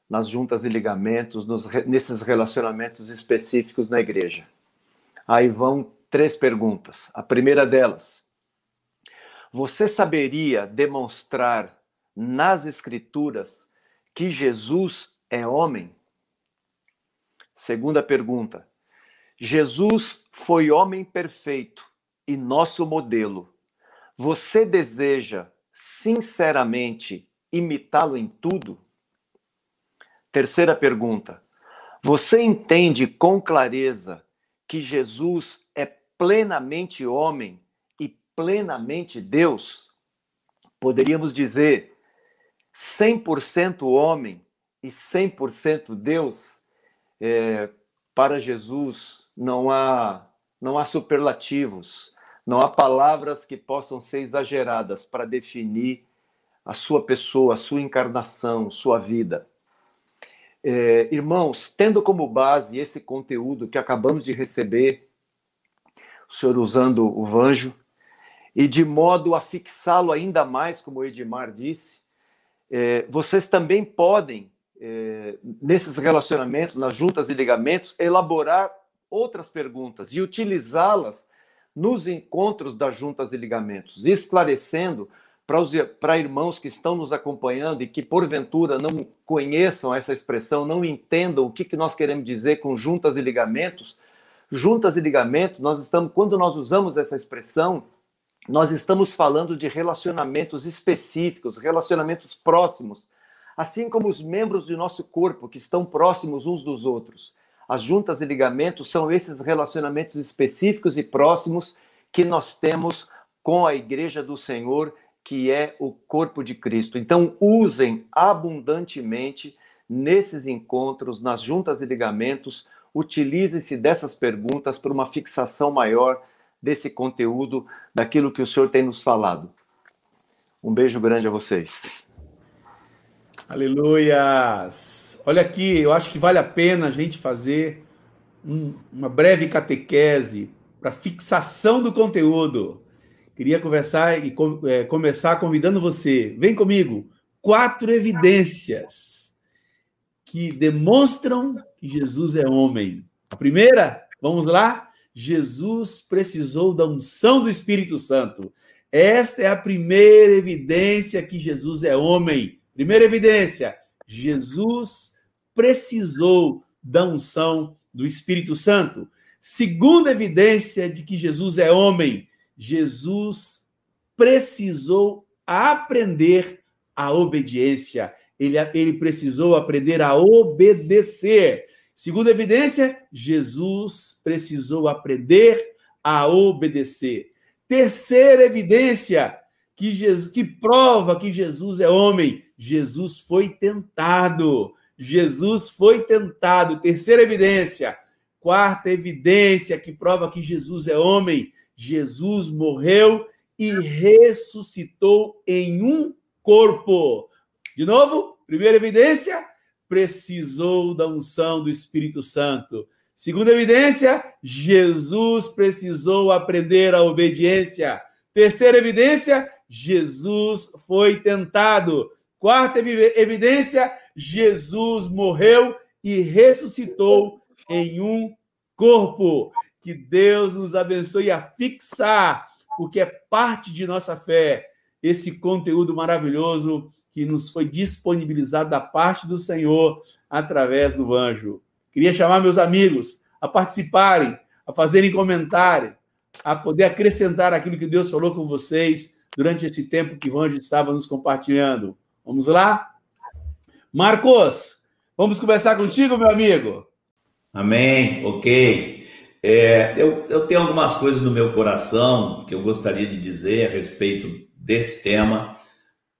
nas juntas de ligamentos, nesses relacionamentos específicos na igreja. Aí vão três perguntas. A primeira delas: você saberia demonstrar nas Escrituras que Jesus é homem? Segunda pergunta: Jesus foi homem perfeito e nosso modelo. Você deseja sinceramente imitá-lo em tudo? Terceira pergunta: você entende com clareza que Jesus é plenamente homem e plenamente Deus? Poderíamos dizer 100% homem e 100% Deus. Para Jesus não há superlativos, não há palavras que possam ser exageradas para definir a sua pessoa, a sua encarnação, sua vida. Irmãos, tendo como base esse conteúdo que acabamos de receber, o senhor usando o Vanjo, e de modo a fixá-lo ainda mais, como o Edmar disse, vocês também podem, nesses relacionamentos, nas juntas e ligamentos, elaborar outras perguntas e utilizá-las nos encontros das juntas e ligamentos, esclarecendo para irmãos que estão nos acompanhando e que, porventura, não conheçam essa expressão, não entendam o que nós queremos dizer com juntas e ligamentos. Juntas e ligamentos, quando nós usamos essa expressão, nós estamos falando de relacionamentos específicos, relacionamentos próximos, assim como os membros de nosso corpo, que estão próximos uns dos outros. As juntas e ligamentos são esses relacionamentos específicos e próximos que nós temos com a Igreja do Senhor, que é o corpo de Cristo. Então, usem abundantemente nesses encontros, nas juntas e ligamentos, utilizem-se dessas perguntas para uma fixação maior desse conteúdo, daquilo que o Senhor tem nos falado. Um beijo grande a vocês. Aleluias! Olha aqui, eu acho que vale a pena a gente fazer uma breve catequese para fixação do conteúdo. Queria conversar e começar convidando você. Vem comigo. 4 evidências que demonstram que Jesus é homem. A primeira, vamos lá? Jesus precisou da unção do Espírito Santo. Esta é a primeira evidência que Jesus é homem. Primeira evidência, Jesus precisou da unção do Espírito Santo. Segunda evidência de que Jesus é homem, Jesus precisou aprender a obediência. Ele precisou aprender a obedecer. Segunda evidência, Jesus precisou aprender a obedecer. Terceira evidência, que prova que Jesus é homem. Jesus foi tentado. Jesus foi tentado. Terceira evidência. Quarta evidência que prova que Jesus é homem. Jesus morreu e ressuscitou em um corpo. De novo, primeira evidência, precisou da unção do Espírito Santo. Segunda evidência, Jesus precisou aprender a obediência. Terceira evidência, Jesus foi tentado. Quarta evidência, Jesus morreu e ressuscitou em um corpo. Que Deus nos abençoe a fixar, porque é parte de nossa fé, esse conteúdo maravilhoso que nos foi disponibilizado da parte do Senhor através do Vanjo. Queria chamar meus amigos a participarem, a fazerem comentário, a poder acrescentar aquilo que Deus falou com vocês durante esse tempo que o Vanjo estava nos compartilhando. Vamos lá? Marcos, vamos começar contigo, meu amigo. Amém, ok. Eu tenho algumas coisas no meu coração que eu gostaria de dizer a respeito desse tema,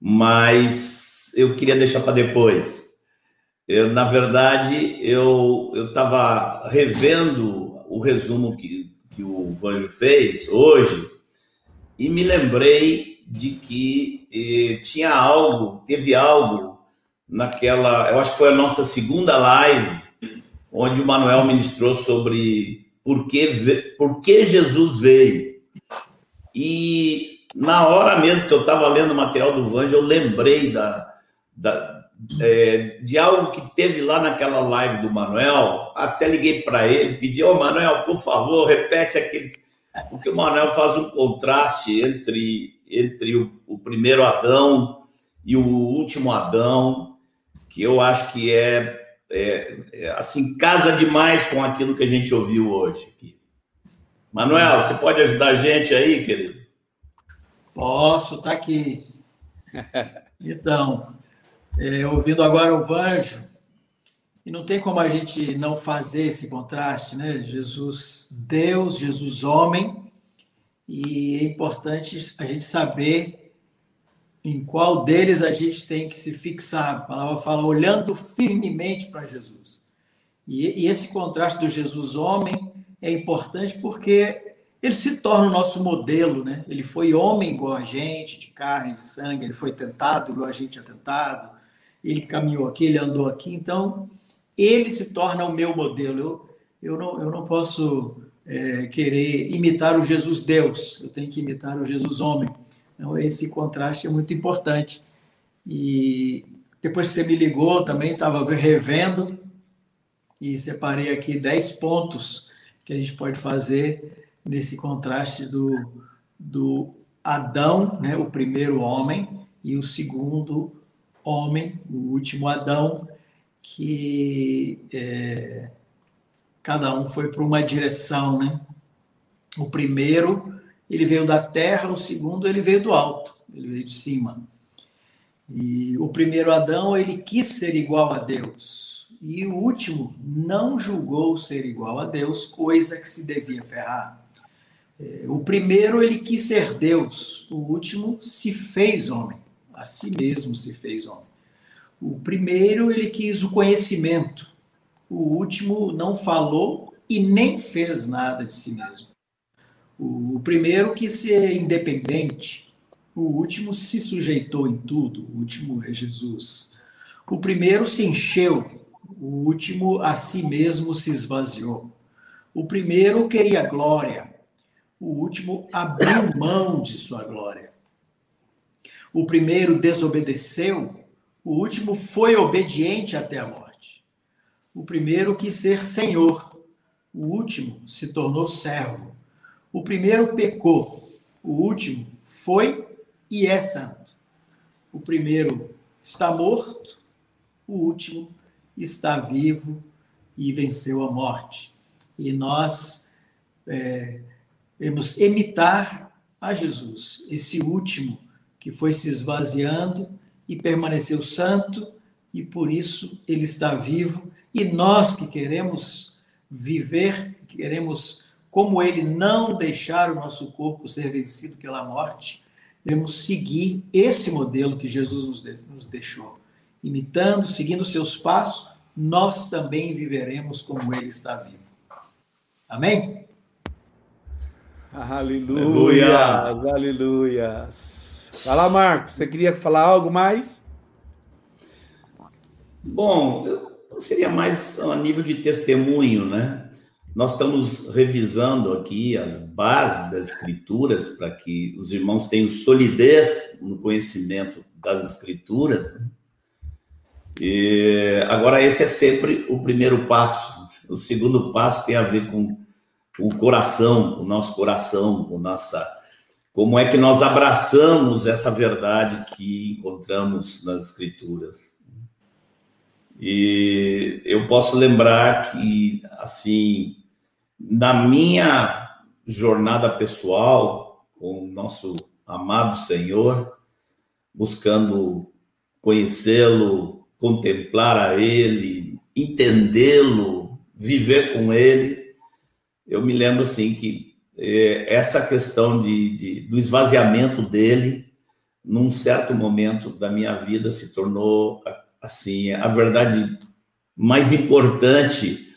mas eu queria deixar para depois. Na verdade, eu estava revendo o resumo que o Vanjo fez hoje e me lembrei de que teve algo naquela... Eu acho que foi a nossa segunda live, onde o Manoel ministrou sobre por que Jesus veio. E na hora mesmo que eu estava lendo o material do Vanjo, eu lembrei de algo que teve lá naquela live do Manoel. Até liguei para ele, pedi: ô Manoel, por favor, repete aqueles... Porque o Manoel faz um contraste entre o primeiro Adão e o último Adão, que eu acho que casa demais com aquilo que a gente ouviu hoje aqui. Manoel, você pode ajudar a gente aí, querido? Posso, tá aqui. Então... ouvindo agora o Vanjo, e não tem como a gente não fazer esse contraste, né? Jesus Deus, Jesus homem, e é importante a gente saber em qual deles a gente tem que se fixar. A palavra fala olhando firmemente para Jesus. E esse contraste do Jesus homem é importante porque ele se torna o nosso modelo, né? Ele foi homem igual a gente, de carne, de sangue, ele foi tentado igual a gente é tentado, ele caminhou aqui, ele andou aqui, então ele se torna o meu modelo. Eu não posso querer imitar o Jesus Deus, eu tenho que imitar o Jesus homem. Então esse contraste é muito importante. E depois que você me ligou, também estava revendo e separei aqui 10 pontos que a gente pode fazer nesse contraste do Adão, né, o primeiro homem, e o segundo homem, o último Adão, que cada um foi para uma direção, né? O primeiro, ele veio da terra, o segundo, ele veio do alto, ele veio de cima. E o primeiro Adão, ele quis ser igual a Deus. E o último não julgou ser igual a Deus, coisa que se devia ferrar. O primeiro, ele quis ser Deus. O último se fez homem. A si mesmo se fez homem. O primeiro, ele quis o conhecimento. O último não falou e nem fez nada de si mesmo. O primeiro quis ser independente. O último se sujeitou em tudo. O último é Jesus. O primeiro se encheu. O último a si mesmo se esvaziou. O primeiro queria glória. O último abriu mão de sua glória. O primeiro desobedeceu, o último foi obediente até a morte. O primeiro quis ser senhor, o último se tornou servo. O primeiro pecou, o último foi e é santo. O primeiro está morto, o último está vivo e venceu a morte. E nós... Devemos imitar a Jesus, esse último que foi se esvaziando e permaneceu santo, e por isso ele está vivo. E nós que queremos viver, que queremos, como ele, não deixar o nosso corpo ser vencido pela morte, devemos seguir esse modelo que Jesus nos deixou. Imitando, seguindo seus passos, nós também viveremos como ele está vivo. Amém? Aleluias, aleluias. Vai lá, Marcos, você queria falar algo mais? Bom, eu seria mais a nível de testemunho, né? Nós estamos revisando aqui as bases das Escrituras para que os irmãos tenham solidez no conhecimento das Escrituras. E agora, esse é sempre o primeiro passo. O segundo passo tem a ver com o coração, o nosso coração, com nossa... como é que nós abraçamos essa verdade que encontramos nas Escrituras. E eu posso lembrar que, assim... na minha jornada pessoal com o nosso amado Senhor, buscando conhecê-lo, contemplar a ele, entendê-lo, viver com ele, eu me lembro, assim, que essa questão do esvaziamento dele, num certo momento da minha vida, se tornou, assim, a verdade mais importante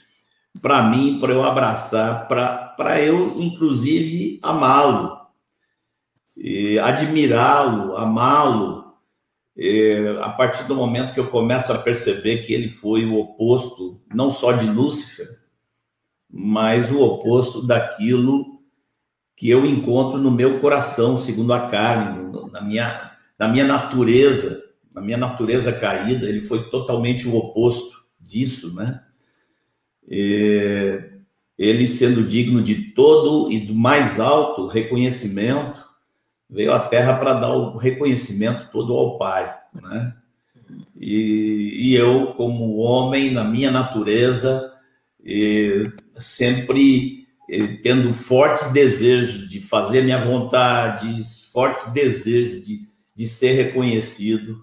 para mim, para eu abraçar, para eu, inclusive, amá-lo, admirá-lo, amá-lo, a partir do momento que eu começo a perceber que ele foi o oposto, não só de Lúcifer, mas o oposto daquilo que eu encontro no meu coração, segundo a carne, na minha natureza caída. Ele foi totalmente o oposto disso, né? Ele, sendo digno de todo e do mais alto reconhecimento, veio à Terra para dar o reconhecimento todo ao Pai, né? E eu, como homem, na minha natureza, sempre tendo fortes desejos de fazer minha vontade, fortes desejos de ser reconhecido.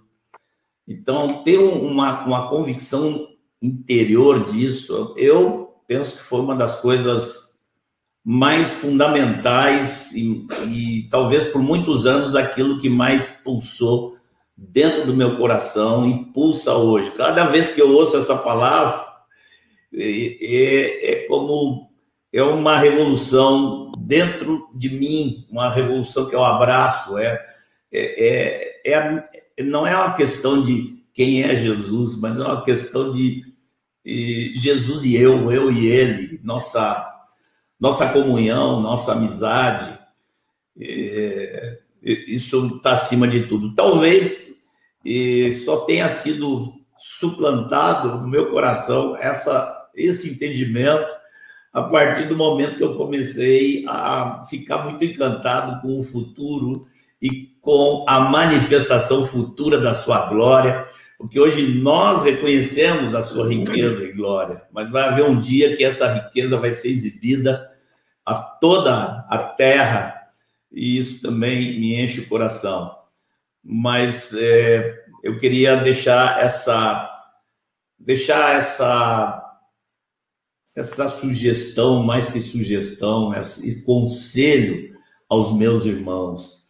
Então, ter uma convicção interior disso, eu penso que foi uma das coisas mais fundamentais e talvez por muitos anos aquilo que mais pulsou dentro do meu coração e pulsa hoje. Cada vez que eu ouço essa palavra, é uma revolução dentro de mim, uma revolução que eu abraço. Não é uma questão de quem é Jesus, mas é uma questão de Jesus e eu e ele, nossa comunhão, nossa amizade. Isso está acima de tudo. Talvez só tenha sido suplantado no meu coração esse entendimento a partir do momento que eu comecei a ficar muito encantado com o futuro e com a manifestação futura da sua glória, porque hoje nós reconhecemos a sua riqueza e glória, mas vai haver um dia que essa riqueza vai ser exibida a toda a terra, e isso também me enche o coração. Mas eu queria deixar essa sugestão, mais que sugestão, esse conselho aos meus irmãos.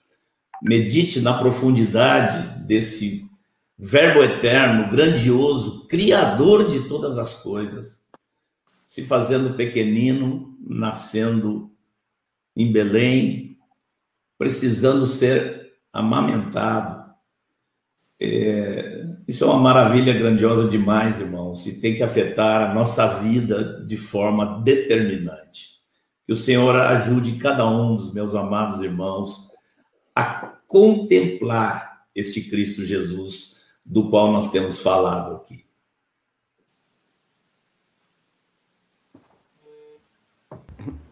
Medite na profundidade desse verbo eterno, grandioso, criador de todas as coisas, se fazendo pequenino, nascendo em Belém, precisando ser amamentado. Isso é uma maravilha grandiosa demais, irmãos, e tem que afetar a nossa vida de forma determinante. Que o Senhor ajude cada um dos meus amados irmãos a contemplar este Cristo Jesus, do qual nós temos falado aqui.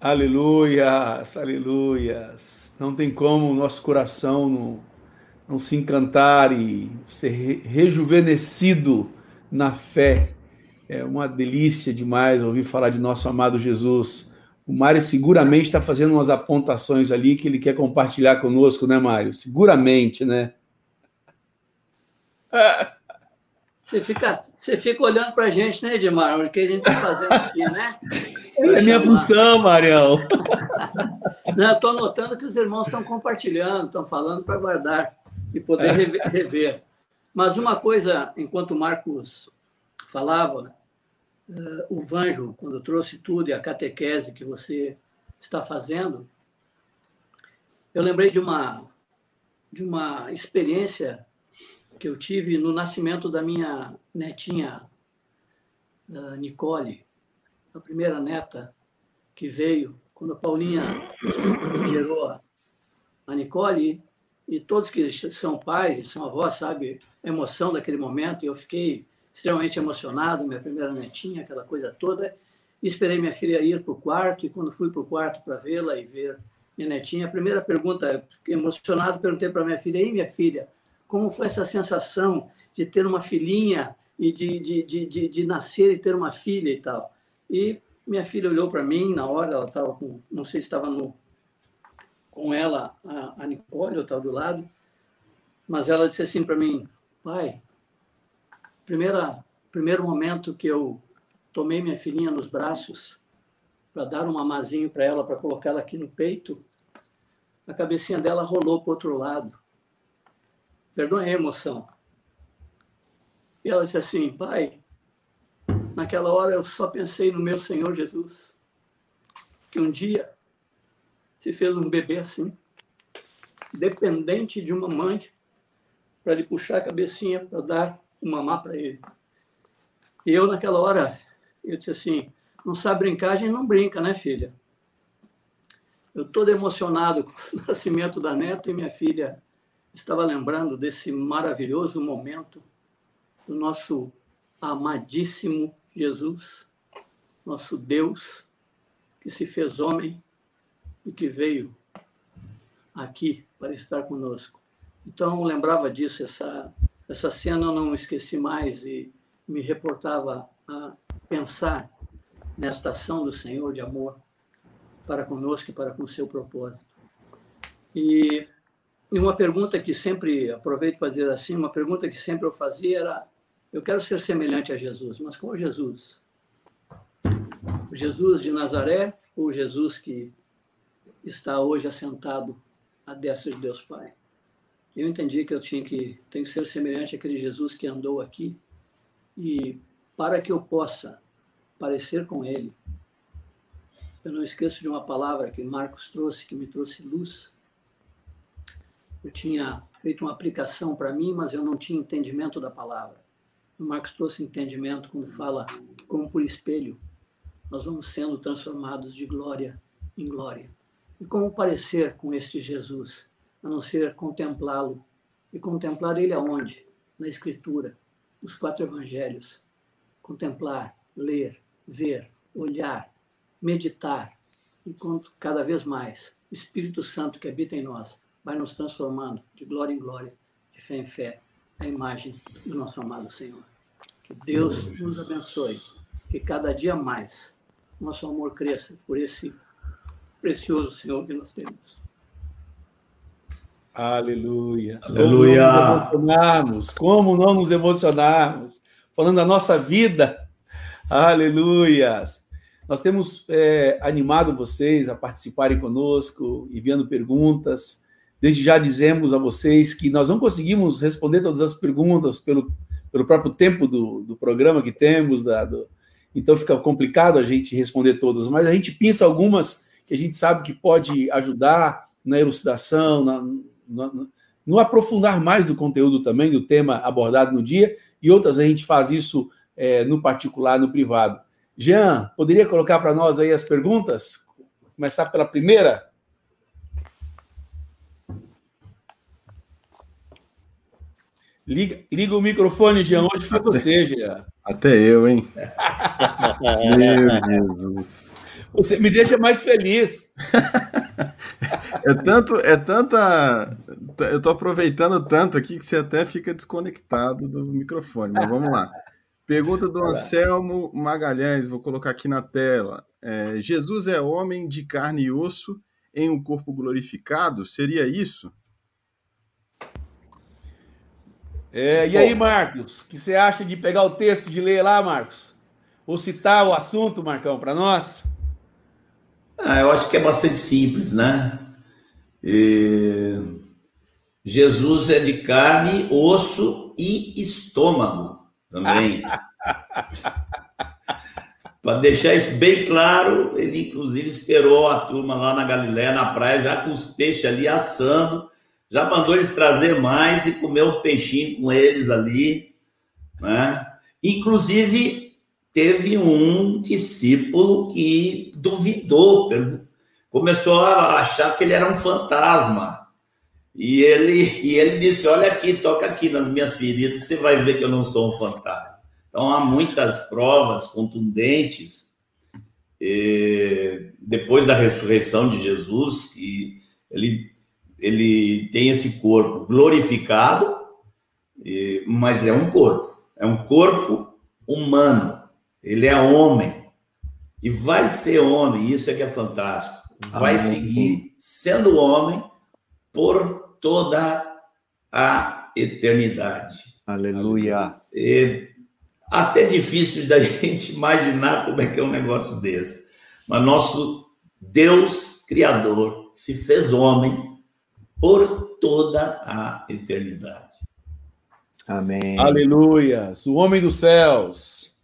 Aleluias, aleluias. Não tem como o nosso coração não se encantar e ser rejuvenescido na fé. É uma delícia demais ouvir falar de nosso amado Jesus. O Mário seguramente está fazendo umas apontações ali que ele quer compartilhar conosco, né, Mário? Seguramente, né? Você fica olhando para a gente, né, Edmar? O que a gente está fazendo aqui, né? É minha função, Marião. Não, estou notando que os irmãos estão compartilhando, estão falando para guardar e poder rever. Mas uma coisa, enquanto o Marcos falava, o Vanjo, quando trouxe tudo e a catequese que você está fazendo, eu lembrei de uma experiência que eu tive no nascimento da minha netinha, Nicole, a primeira neta que veio, quando a Paulinha gerou a Nicole, e todos que são pais e são avós sabem a emoção daquele momento, e eu fiquei extremamente emocionado, minha primeira netinha, aquela coisa toda, e esperei minha filha ir para o quarto, e quando fui para o quarto para vê-la e ver minha netinha, a primeira pergunta, fiquei emocionado, perguntei para minha filha, ei, minha filha, como foi essa sensação de ter uma filhinha e de nascer e ter uma filha e tal? E minha filha olhou para mim na hora, ela estava com, não sei se estava com ela, a Nicole, eu estava do lado, mas ela disse assim para mim, pai, primeiro momento que eu tomei minha filhinha nos braços para dar um amazinho para ela, para colocá-la aqui no peito, a cabecinha dela rolou para o outro lado. Perdoe a emoção. E ela disse assim, pai, naquela hora eu só pensei no meu Senhor Jesus, que um dia se fez um bebê assim, dependente de uma mãe, para lhe puxar a cabecinha, para dar um mamar para ele. E eu, naquela hora, eu disse assim, não sabe brincar, a gente não brinca, né, filha? Eu todo emocionado com o nascimento da neta, e minha filha estava lembrando desse maravilhoso momento do nosso amadíssimo Jesus, nosso Deus, que se fez homem e que veio aqui para estar conosco. Então, eu lembrava disso, essa cena eu não esqueci mais e me reportava a pensar nesta ação do Senhor de amor para conosco e para com o seu propósito. E uma pergunta que sempre, aproveito para dizer assim, uma pergunta que sempre eu fazia era, eu quero ser semelhante a Jesus, mas qual Jesus? O Jesus de Nazaré ou o Jesus que está hoje assentado à destra de Deus Pai? Eu entendi que eu tenho que ser semelhante àquele Jesus que andou aqui e para que eu possa parecer com ele, eu não esqueço de uma palavra que Marcos trouxe, que me trouxe luz. Eu tinha feito uma aplicação para mim, mas eu não tinha entendimento da palavra. O Marcos trouxe entendimento quando fala que, como por espelho, nós vamos sendo transformados de glória em glória. E como parecer com este Jesus, a não ser contemplá-lo? E contemplar ele aonde? Na Escritura, nos 4 evangelhos. Contemplar, ler, ver, olhar, meditar. E cada vez mais, o Espírito Santo que habita em nós vai nos transformando de glória em glória, de fé em fé, a imagem do nosso amado Senhor. Que Deus nos abençoe, que cada dia mais nosso amor cresça por esse precioso Senhor que nós temos. Aleluia! Aleluia! Como não nos emocionarmos? Falando da nossa vida, aleluia! Nós temos animado vocês a participarem conosco, enviando perguntas. Desde já dizemos a vocês que nós não conseguimos responder todas as perguntas pelo próprio tempo do programa que temos, então fica complicado a gente responder todas, mas a gente pensa algumas que a gente sabe que pode ajudar na elucidação, no aprofundar mais do conteúdo também, do tema abordado no dia, e outras a gente faz isso no particular, no privado. Jean, poderia colocar para nós aí as perguntas? Começar pela primeira? Liga o microfone, Jean. Hoje foi você, Jean. Até eu, hein? Meu Jesus. Você me deixa mais feliz. Eu tô aproveitando tanto aqui que você até fica desconectado do microfone, mas vamos lá. Pergunta do Anselmo Magalhães, vou colocar aqui na tela. Jesus é homem de carne e osso em um corpo glorificado? Seria isso? E aí, Marcos, o que você acha de pegar o texto, de ler lá, Marcos? Ou citar o assunto, Marcão, para nós? Ah, eu acho que é bastante simples, né? Jesus é de carne, osso e estômago também. Para deixar isso bem claro, ele inclusive esperou a turma lá na Galiléia, na praia, já com os peixes ali assando, já mandou eles trazer mais e comer um peixinho com eles ali, né? Inclusive, teve um discípulo que duvidou, começou a achar que ele era um fantasma. E ele disse, olha aqui, toca aqui nas minhas feridas, você vai ver que eu não sou um fantasma. Então, há muitas provas contundentes, depois da ressurreição de Jesus, que ele tem esse corpo glorificado, mas é um corpo humano, ele é homem, e vai ser homem, isso é que é fantástico, vai seguir sendo homem por toda a eternidade. Aleluia! É até difícil da gente imaginar como é que é um negócio desse, mas nosso Deus Criador se fez homem por toda a eternidade. Amém. Aleluia! O homem dos céus.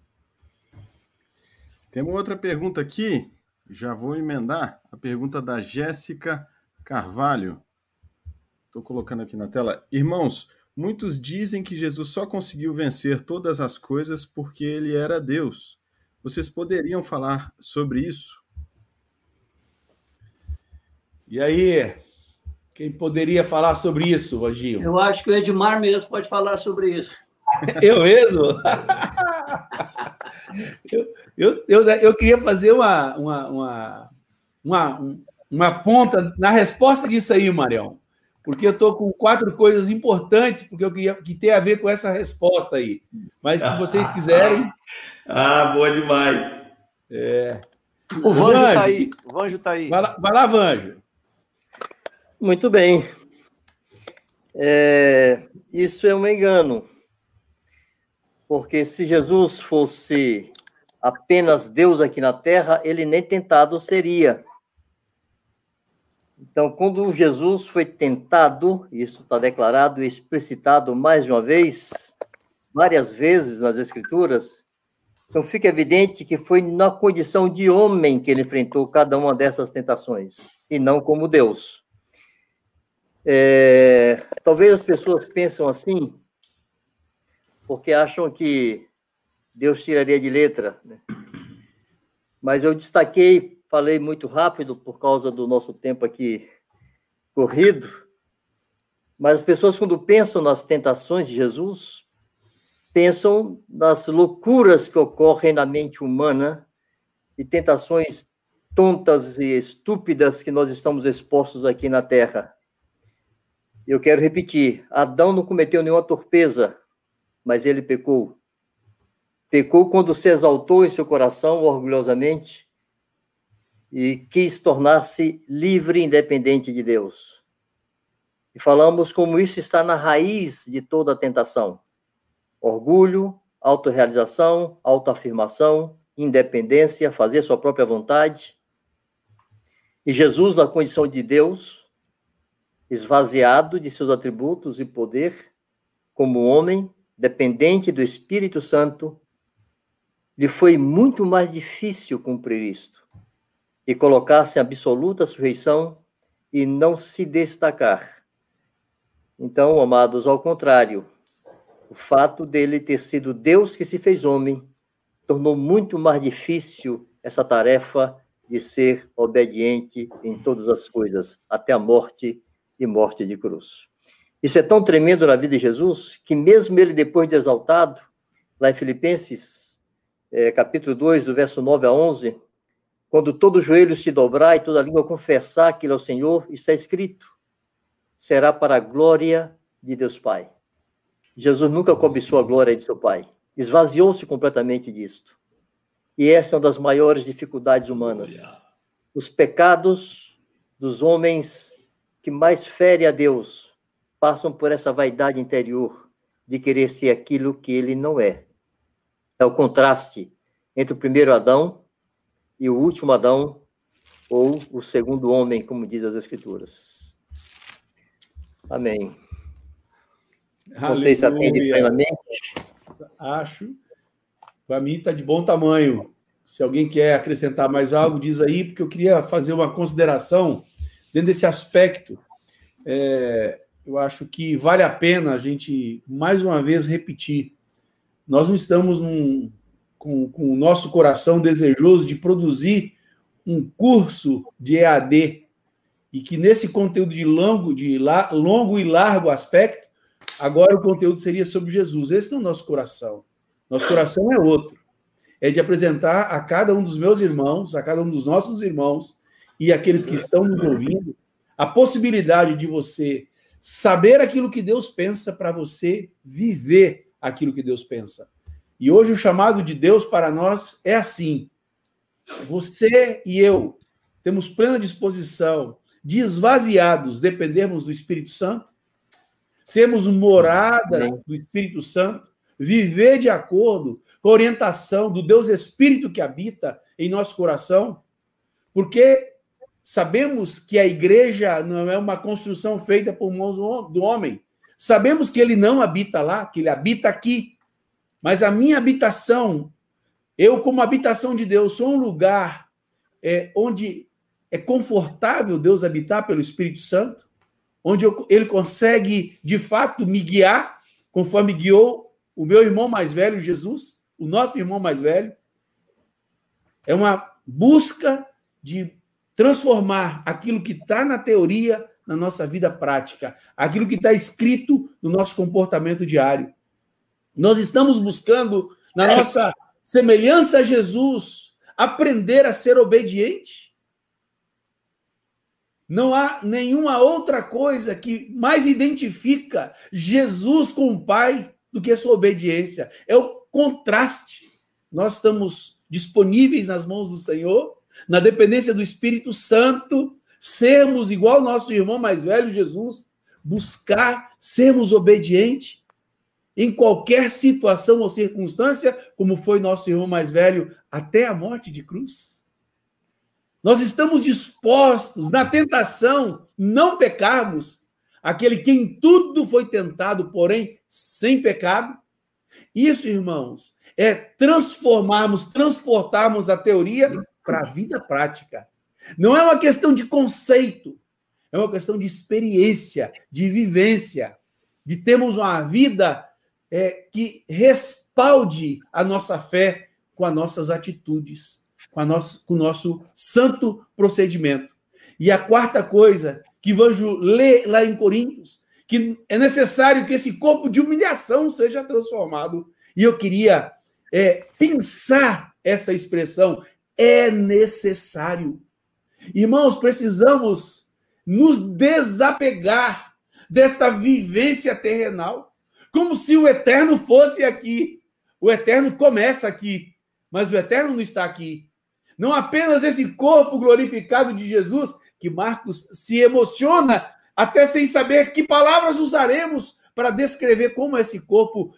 Tem uma outra pergunta aqui, já vou emendar, a pergunta da Jéssica Carvalho. Estou colocando aqui na tela. Irmãos, muitos dizem que Jesus só conseguiu vencer todas as coisas porque ele era Deus. Vocês poderiam falar sobre isso? E aí? Quem poderia falar sobre isso, Vanjinho? Eu acho que o Edmar mesmo pode falar sobre isso. Eu mesmo? Eu queria fazer uma ponta na resposta disso aí, Marião. Porque eu estou com 4 coisas importantes, porque eu queria que tem a ver com essa resposta aí. Mas se vocês quiserem... Ah, boa demais. O Vanjo está aí. Vai lá, Vanjo. Muito bem. Isso é um engano. Porque se Jesus fosse apenas Deus aqui na Terra, ele nem tentado seria. Então, quando Jesus foi tentado, isso está declarado e explicitado mais de uma vez, várias vezes nas Escrituras, então fica evidente que foi na condição de homem que ele enfrentou cada uma dessas tentações, e não como Deus. Talvez as pessoas pensam assim, porque acham que Deus tiraria de letra, né? Mas eu destaquei, falei muito rápido por causa do nosso tempo aqui corrido, mas as pessoas quando pensam nas tentações de Jesus, pensam nas loucuras que ocorrem na mente humana e tentações tontas e estúpidas que nós estamos expostos aqui na Terra. Eu quero repetir, Adão não cometeu nenhuma torpeza, mas ele pecou. Pecou quando se exaltou em seu coração, orgulhosamente, e quis tornar-se livre e independente de Deus. E falamos como isso está na raiz de toda a tentação. Orgulho, autorrealização, autoafirmação, independência, fazer sua própria vontade. E Jesus, na condição de Deus, esvaziado de seus atributos e poder, como homem, dependente do Espírito Santo, lhe foi muito mais difícil cumprir isto e colocar-se em absoluta sujeição e não se destacar. Então, amados, ao contrário, o fato dele ter sido Deus que se fez homem tornou muito mais difícil essa tarefa de ser obediente em todas as coisas, até a morte e morte de cruz. Isso é tão tremendo na vida de Jesus, que mesmo ele depois de exaltado, lá em Filipenses, capítulo 2, do verso 9 a 11, quando todo joelho se dobrar e toda língua confessar que ele é o Senhor, está escrito, será para a glória de Deus Pai. Jesus nunca cobiçou a glória de seu Pai, esvaziou-se completamente disto. E essa é uma das maiores dificuldades humanas. Os pecados dos homens que mais fere a Deus, passam por essa vaidade interior, de querer ser aquilo que ele não é. É o contraste entre o primeiro Adão e o último Adão, ou o segundo homem, como diz as Escrituras. Amém. Aleluia. Não sei se atende plenamente. Acho. Para mim está de bom tamanho. Se alguém quer acrescentar mais algo, diz aí, porque eu queria fazer uma consideração dentro desse aspecto. Eu acho que vale a pena a gente, mais uma vez, repetir. Nós não estamos com o nosso coração desejoso de produzir um curso de EAD e que nesse conteúdo de longo e largo aspecto, agora o conteúdo seria sobre Jesus. Esse não é o nosso coração. Nosso coração é outro. É de apresentar a cada um dos meus irmãos, a cada um dos nossos irmãos e aqueles que estão nos ouvindo, a possibilidade de você saber aquilo que Deus pensa para você viver aquilo que Deus pensa. E hoje o chamado de Deus para nós é assim. Você e eu temos plena disposição de esvaziados, dependermos do Espírito Santo, sermos morada do Espírito Santo, viver de acordo com a orientação do Deus Espírito que habita em nosso coração, porque sabemos que a igreja não é uma construção feita por mãos do homem. Sabemos que ele não habita lá, que ele habita aqui. Mas a minha habitação, eu como habitação de Deus, sou um lugar onde é confortável Deus habitar pelo Espírito Santo, onde ele consegue, de fato, me guiar, conforme guiou o meu irmão mais velho, Jesus, o nosso irmão mais velho. É uma busca de transformar aquilo que está na teoria na nossa vida prática, aquilo que está escrito no nosso comportamento diário. Nós estamos buscando, na nossa semelhança a Jesus, aprender a ser obediente. Não há nenhuma outra coisa que mais identifica Jesus com o Pai do que a sua obediência. É o contraste. Nós estamos disponíveis nas mãos do Senhor, na dependência do Espírito Santo, sermos igual ao nosso irmão mais velho, Jesus, buscar sermos obedientes em qualquer situação ou circunstância, como foi nosso irmão mais velho até a morte de cruz. Nós estamos dispostos, na tentação, não pecarmos, aquele que em tudo foi tentado, porém, sem pecado. Isso, irmãos, é transportarmos a teoria para a vida prática. Não é uma questão de conceito, é uma questão de experiência, de vivência, de termos uma vida que respalde a nossa fé com as nossas atitudes, com o nosso santo procedimento. E a quarta coisa que Vanjo lê lá em Coríntios, que é necessário que esse corpo de humilhação seja transformado. E eu queria pensar essa expressão, é necessário. Irmãos, precisamos nos desapegar desta vivência terrenal, como se o eterno fosse aqui. O eterno começa aqui, mas o eterno não está aqui. Não apenas esse corpo glorificado de Jesus, que Marcos se emociona, até sem saber que palavras usaremos para descrever como esse corpo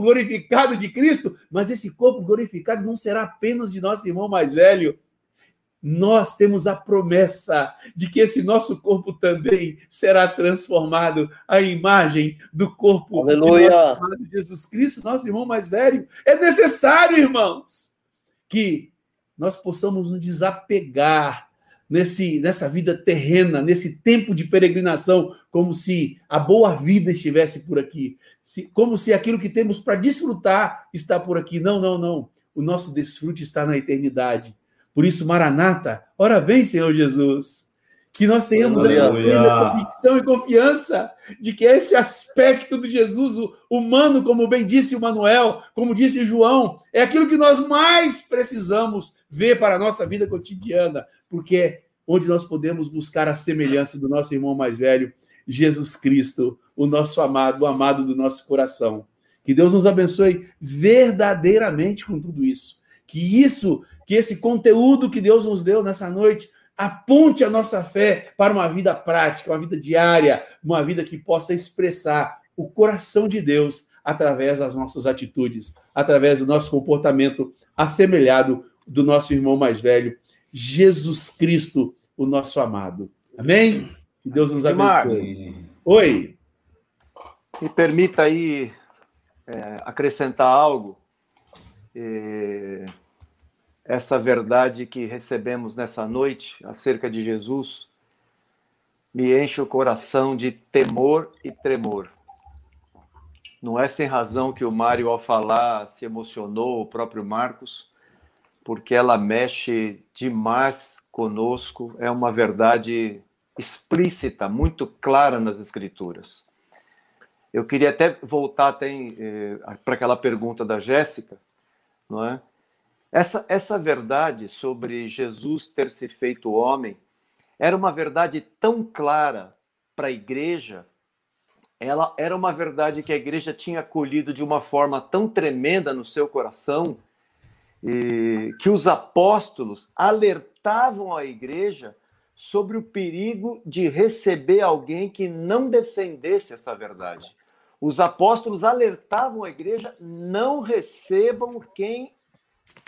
glorificado de Cristo, mas esse corpo glorificado não será apenas de nosso irmão mais velho. Nós temos a promessa de que esse nosso corpo também será transformado à imagem do corpo de nosso Jesus Cristo, nosso irmão mais velho. É necessário, irmãos, que nós possamos nos desapegar nessa vida terrena, nesse tempo de peregrinação, como se a boa vida estivesse por aqui, como se aquilo que temos para desfrutar está por aqui. Não, não, não. O nosso desfrute está na eternidade. Por isso, Maranata, ora vem, Senhor Jesus, que nós tenhamos essa plena convicção e confiança de que esse aspecto do Jesus humano, como bem disse o Manoel, como disse João, é aquilo que nós mais precisamos ver para a nossa vida cotidiana, porque é onde nós podemos buscar a semelhança do nosso irmão mais velho, Jesus Cristo, o nosso amado, o amado do nosso coração. Que Deus nos abençoe verdadeiramente com tudo isso. Que esse conteúdo que Deus nos deu nessa noite aponte a nossa fé para uma vida prática, uma vida diária, uma vida que possa expressar o coração de Deus através das nossas atitudes, através do nosso comportamento assemelhado do nosso irmão mais velho, Jesus Cristo, o nosso amado. Amém? Que Deus nos abençoe. Oi! Me permita aí acrescentar algo. Essa verdade que recebemos nessa noite acerca de Jesus me enche o coração de temor e tremor. Não é sem razão que o Mário, ao falar, se emocionou, o próprio Marcos, porque ela mexe demais conosco, é uma verdade explícita, muito clara nas Escrituras. Eu queria até voltar para aquela pergunta da Jéssica, não é? Essa verdade sobre Jesus ter se feito homem era uma verdade tão clara para a igreja, ela era uma verdade que a igreja tinha acolhido de uma forma tão tremenda no seu coração, que os apóstolos alertavam a igreja sobre o perigo de receber alguém que não defendesse essa verdade. Os apóstolos alertavam a igreja: não recebam quem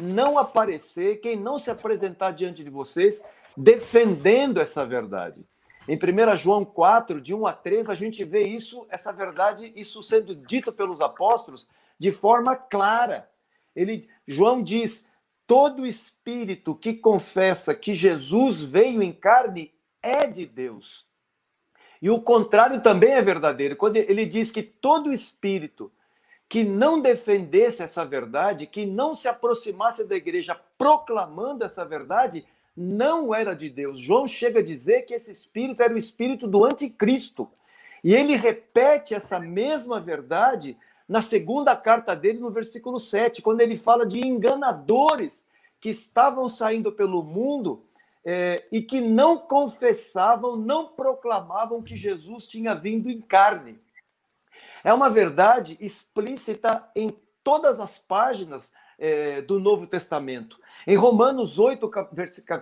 não aparecer, quem não se apresentar diante de vocês, defendendo essa verdade. Em 1 João 4, de 1 a 3, a gente vê isso, essa verdade, isso sendo dito pelos apóstolos de forma clara. João diz: todo espírito que confessa que Jesus veio em carne é de Deus. E o contrário também é verdadeiro. Quando ele diz que todo espírito que não defendesse essa verdade, que não se aproximasse da igreja proclamando essa verdade, não era de Deus. João chega a dizer que esse espírito era o espírito do anticristo. E ele repete essa mesma verdade na segunda carta dele, no versículo 7, quando ele fala de enganadores que estavam saindo pelo mundo e que não confessavam, não proclamavam que Jesus tinha vindo em carne. É uma verdade explícita em todas as páginas do Novo Testamento. Em Romanos 8,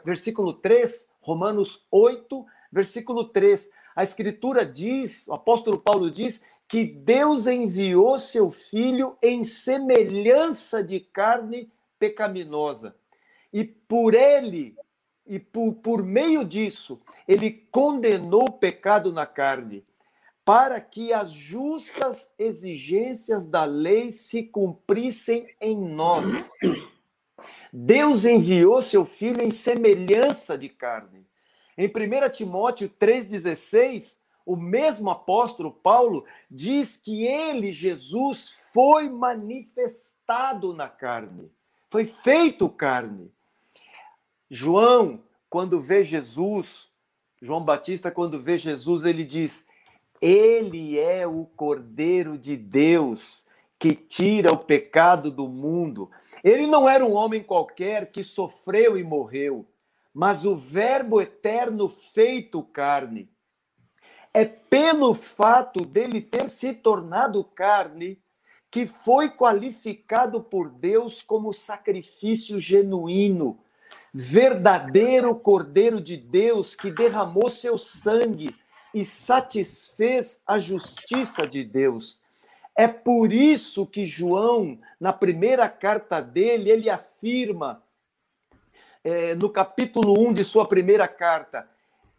versículo 3, Romanos 8, versículo 3, a Escritura diz, o apóstolo Paulo diz, que Deus enviou seu Filho em semelhança de carne pecaminosa. E por ele, por meio disso, ele condenou o pecado na carne, para que as justas exigências da lei se cumprissem em nós. Deus enviou seu Filho em semelhança de carne. Em 1 Timóteo 3,16, o mesmo apóstolo Paulo diz que ele, Jesus, foi manifestado na carne, foi feito carne. João, quando vê Jesus, João Batista, quando vê Jesus, ele diz: ele é o Cordeiro de Deus que tira o pecado do mundo. Ele não era um homem qualquer que sofreu e morreu, mas o Verbo eterno feito carne. É pelo fato dele ter se tornado carne que foi qualificado por Deus como sacrifício genuíno, verdadeiro Cordeiro de Deus que derramou seu sangue e satisfez a justiça de Deus. É por isso que João, na primeira carta dele, ele afirma, no capítulo 1 de sua primeira carta,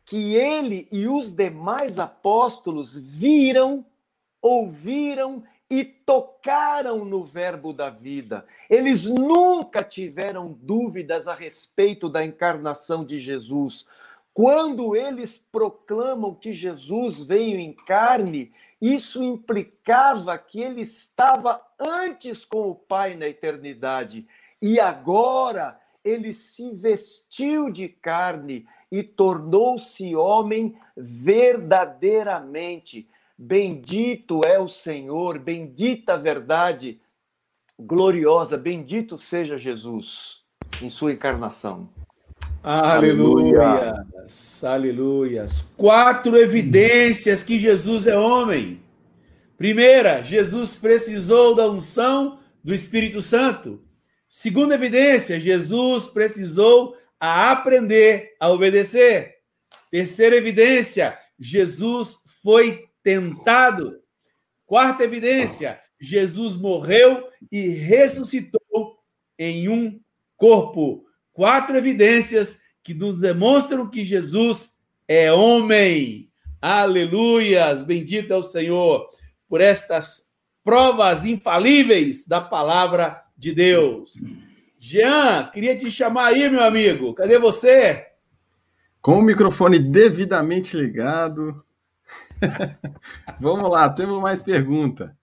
que ele e os demais apóstolos viram, ouviram e tocaram no Verbo da vida. Eles nunca tiveram dúvidas a respeito da encarnação de Jesus. Quando eles proclamam que Jesus veio em carne, isso implicava que ele estava antes com o Pai na eternidade. E agora ele se vestiu de carne e tornou-se homem verdadeiramente. Bendito é o Senhor, bendita a verdade gloriosa, bendito seja Jesus em sua encarnação. Aleluias, aleluias. 4 evidências que Jesus é homem. Primeira, Jesus precisou da unção do Espírito Santo. Segunda evidência, Jesus precisou aprender a obedecer. Terceira evidência, Jesus foi tentado. Quarta evidência, Jesus morreu e ressuscitou em um corpo. 4 evidências que nos demonstram que Jesus é homem. Aleluias! Bendito é o Senhor por estas provas infalíveis da palavra de Deus. Jean, queria te chamar aí, meu amigo. Cadê você? Com o microfone devidamente ligado. Vamos lá, temos mais pergunta.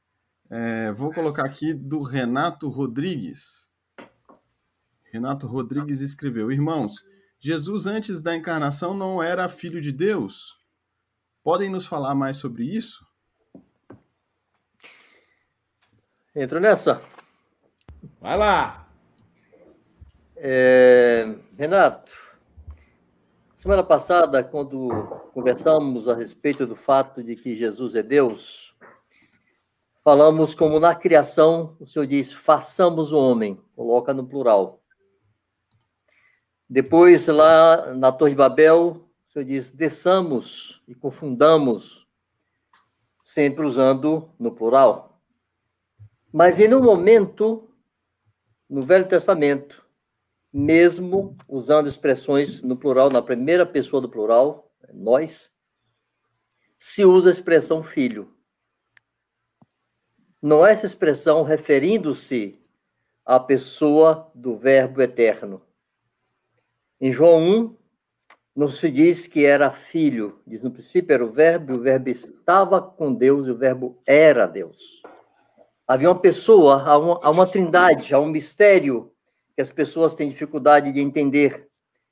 Vou colocar aqui do Renato Rodrigues. Renato Rodrigues escreveu: irmãos, Jesus antes da encarnação não era filho de Deus? Podem nos falar mais sobre isso? Entrou nessa? Vai lá! Renato, semana passada, quando conversamos a respeito do fato de que Jesus é Deus, falamos como na criação o Senhor diz, façamos o homem, coloca no plural. Depois, lá na Torre de Babel, o Senhor diz, desçamos e confundamos, sempre usando no plural. Mas em um momento, no Velho Testamento, mesmo usando expressões no plural, na primeira pessoa do plural, nós, se usa a expressão filho. Não é essa expressão referindo-se à pessoa do Verbo Eterno. Em João 1, não se diz que era filho. Diz, no princípio era o verbo estava com Deus e o verbo era Deus. Havia uma pessoa, há uma trindade, há um mistério que as pessoas têm dificuldade de entender,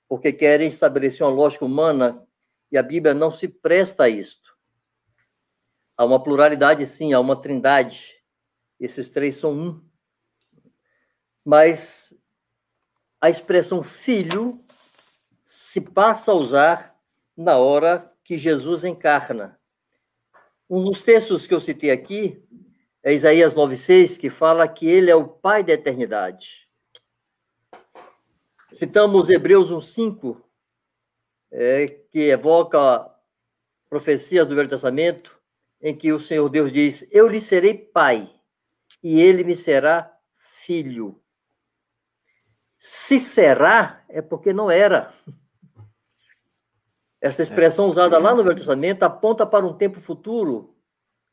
porque querem estabelecer uma lógica humana, e a Bíblia não se presta a isto. Há uma pluralidade, sim, há uma trindade. Esses três são um. Mas a expressão filho se passa a usar na hora que Jesus encarna. Um dos textos que eu citei aqui é Isaías 9,6, que fala que ele é o Pai da eternidade. Citamos Hebreus 1,5, que evoca profecias do Velho Testamento, em que o Senhor Deus diz, eu lhe serei pai, e ele me será filho. Se será, é porque não era. Essa expressão usada lá no Velho Testamento aponta para um tempo futuro,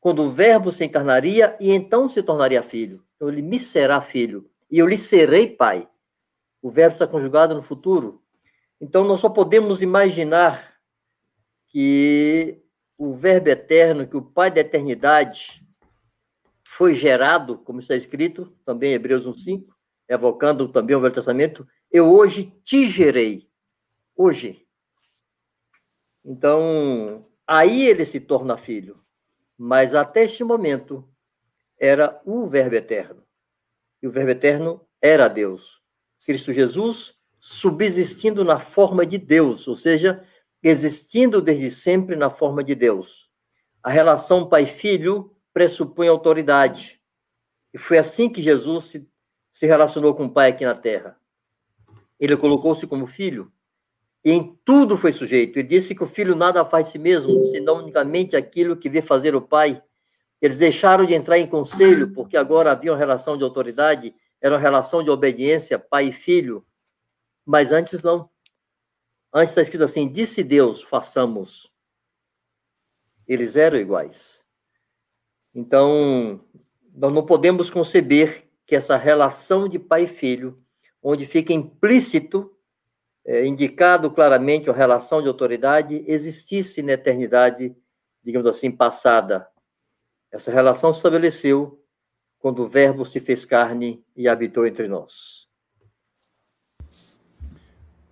quando o verbo se encarnaria e então se tornaria filho. Então, ele me será filho, e eu lhe serei pai. O verbo está conjugado no futuro. Então, nós só podemos imaginar que o verbo eterno, que o Pai da eternidade foi gerado, como está escrito, também em Hebreus 1,5, evocando também o Velho Testamento, eu hoje te gerei. Hoje. Então, aí ele se torna filho. Mas até este momento, era o verbo eterno. E o verbo eterno era Deus. Cristo Jesus, subsistindo na forma de Deus, ou seja, existindo desde sempre na forma de Deus. A relação pai-filho pressupõe autoridade. E foi assim que Jesus se relacionou com o Pai aqui na Terra. Ele colocou-se como filho e em tudo foi sujeito. Ele disse que o filho nada faz de si mesmo, senão unicamente aquilo que vê fazer o Pai. Eles deixaram de entrar em conselho, porque agora havia uma relação de autoridade. Era uma relação de obediência, pai e filho, mas antes não. Antes está escrito assim, disse Deus, façamos. Eles eram iguais. Então, nós não podemos conceber que essa relação de pai e filho, onde fica implícito, indicado claramente a relação de autoridade, existisse na eternidade, digamos assim, passada. Essa relação se estabeleceu quando o verbo se fez carne e habitou entre nós.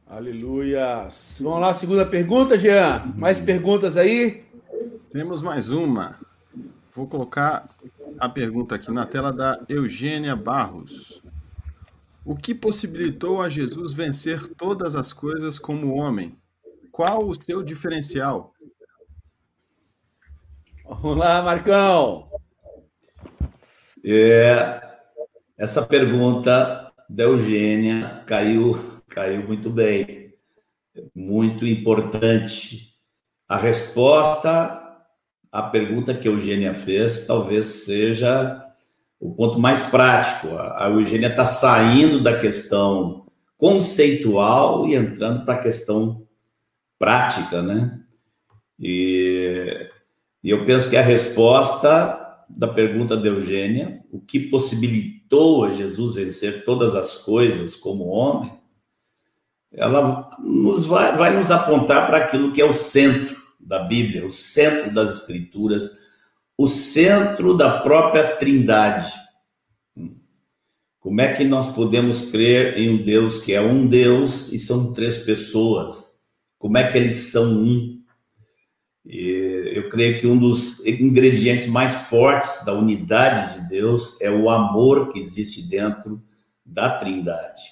Aleluia! Vamos lá, segunda pergunta, Jean. Mais perguntas aí? Temos mais uma. Vou colocar a pergunta aqui na tela da Eugênia Barros. O que possibilitou a Jesus vencer todas as coisas como homem? Qual o seu diferencial? Vamos lá, Marcão! Essa pergunta da Eugênia caiu muito bem, muito importante. A resposta à pergunta que a Eugênia fez talvez seja o ponto mais prático. A Eugênia está saindo da questão conceitual e entrando para a questão prática, né? E eu penso que a resposta da pergunta da Eugênia, o que possibilitou a Jesus vencer todas as coisas como homem, ela vai nos apontar para aquilo que é o centro da Bíblia, o centro das Escrituras, o centro da própria Trindade. Como é que nós podemos crer em um Deus que é um Deus e são três pessoas? Como é que eles são um? E eu creio que um dos ingredientes mais fortes da unidade de Deus é o amor que existe dentro da Trindade.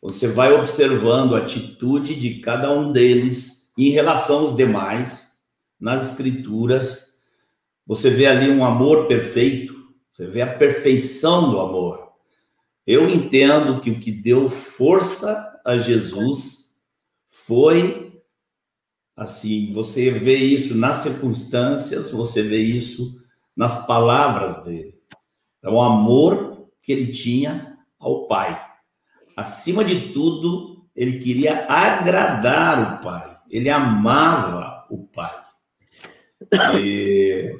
Você vai observando a atitude de cada um deles em relação aos demais, nas Escrituras. Você vê ali um amor perfeito, você vê a perfeição do amor. Eu entendo que o que deu força a Jesus foi, assim, você vê isso nas circunstâncias, você vê isso nas palavras dele. É o amor que ele tinha ao Pai. Acima de tudo, ele queria agradar o Pai. Ele amava o Pai. E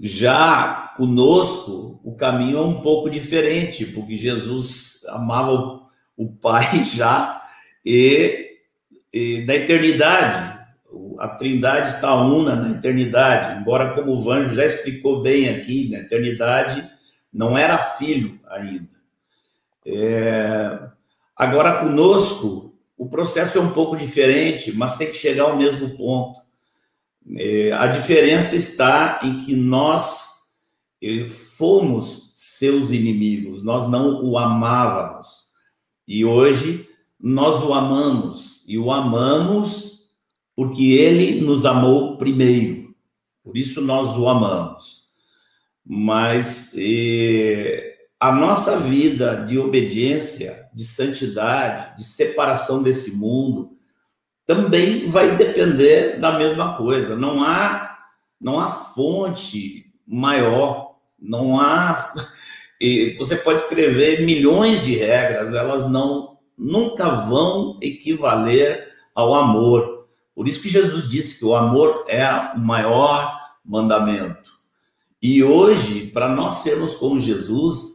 já conosco, o caminho é um pouco diferente, porque Jesus amava o Pai já e na eternidade. A Trindade está una na eternidade. Embora, como o Vanjo já explicou bem aqui, na eternidade não era filho ainda. Agora conosco o processo é um pouco diferente, mas tem que chegar ao mesmo ponto. A diferença está em que nós fomos seus inimigos, nós não o amávamos e hoje nós o amamos, e o amamos porque ele nos amou primeiro, por isso nós o amamos. Mas a nossa vida de obediência, de santidade, de separação desse mundo, também vai depender da mesma coisa. Não há fonte maior, não há... Você pode escrever milhões de regras, elas nunca vão equivaler ao amor. Por isso que Jesus disse que o amor é o maior mandamento. E hoje, para nós sermos como Jesus,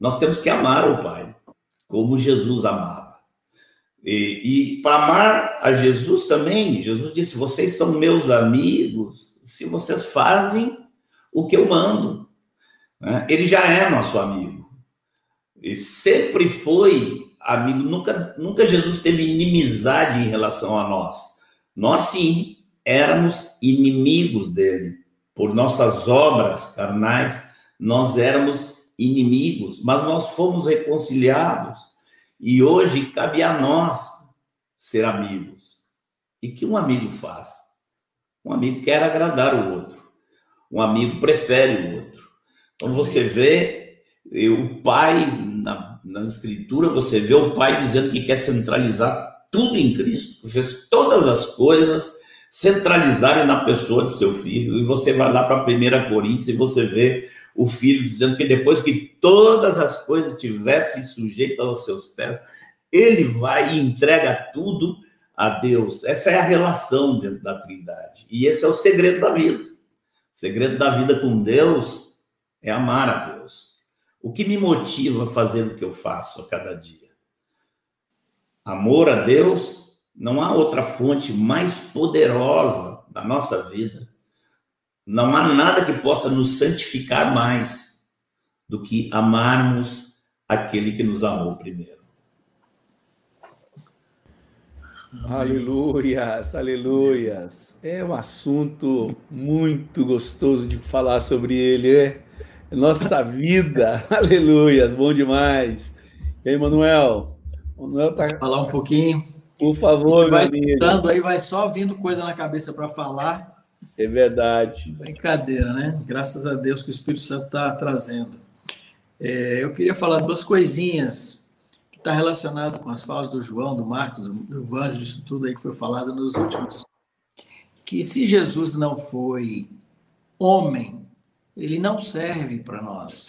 nós temos que amar o Pai, como Jesus amava. E para amar a Jesus também, Jesus disse, vocês são meus amigos, se vocês fazem o que eu mando. Né? Ele já é nosso amigo. E sempre foi amigo, nunca Jesus teve inimizade em relação a nós. Nós, sim, éramos inimigos dele. Por nossas obras carnais, nós éramos inimigos, mas nós fomos reconciliados e hoje cabe a nós ser amigos. E que um amigo faz? Um amigo quer agradar o outro, um amigo prefere o outro. Então você vê o Pai, na Escritura, você vê o Pai dizendo que quer centralizar tudo em Cristo, que fez todas as coisas centralizarem na pessoa de seu filho. E você vai lá para 1 Coríntios e você vê o filho dizendo que depois que todas as coisas tivessem sujeitas aos seus pés, ele vai e entrega tudo a Deus. Essa é a relação dentro da Trindade. E esse é o segredo da vida. O segredo da vida com Deus é amar a Deus. O que me motiva a fazer o que eu faço a cada dia? Amor a Deus, não há outra fonte mais poderosa da nossa vida. Não há nada que possa nos santificar mais do que amarmos aquele que nos amou primeiro. Aleluias, aleluias. É um assunto muito gostoso de falar sobre ele, é? Nossa vida, aleluias, bom demais. E aí, Manoel? Manoel tá... Posso falar um pouquinho? Por favor, vai escutando aí, vai só vindo coisa na cabeça para falar. É verdade. Brincadeira, né? Graças a Deus que o Espírito Santo está trazendo. Eu queria falar duas coisinhas que estão relacionadas com as falas do João, do Marcos, do Vanjo, disso tudo aí que foi falado nos últimos. Que se Jesus não foi homem, ele não serve para nós.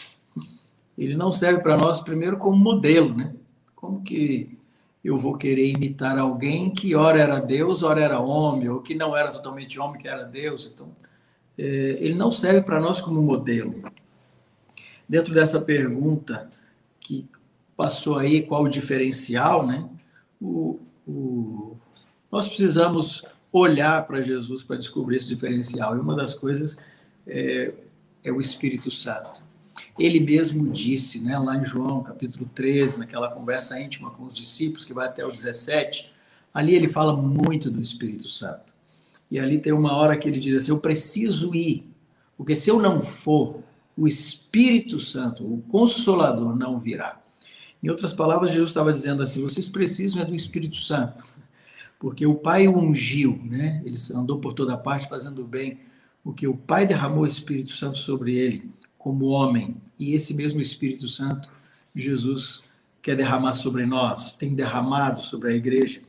ele não serve para nós, primeiro, como modelo, né? Como que eu vou querer imitar alguém que ora era Deus, ora era homem, ou que não era totalmente homem, que era Deus? Então, ele não serve para nós como modelo. Dentro dessa pergunta que passou aí, qual o diferencial, né? Nós precisamos olhar para Jesus para descobrir esse diferencial. E uma das coisas é o Espírito Santo. Ele mesmo disse, né, lá em João, capítulo 13, naquela conversa íntima com os discípulos, que vai até o 17, ali ele fala muito do Espírito Santo. E ali tem uma hora que ele diz assim, eu preciso ir, porque se eu não for, o Espírito Santo, o Consolador, não virá. Em outras palavras, Jesus estava dizendo assim, vocês precisam do Espírito Santo, porque o Pai o ungiu, né? Ele andou por toda parte fazendo bem, porque o Pai derramou o Espírito Santo sobre ele, como homem, e esse mesmo Espírito Santo, Jesus quer derramar sobre nós, tem derramado sobre a igreja,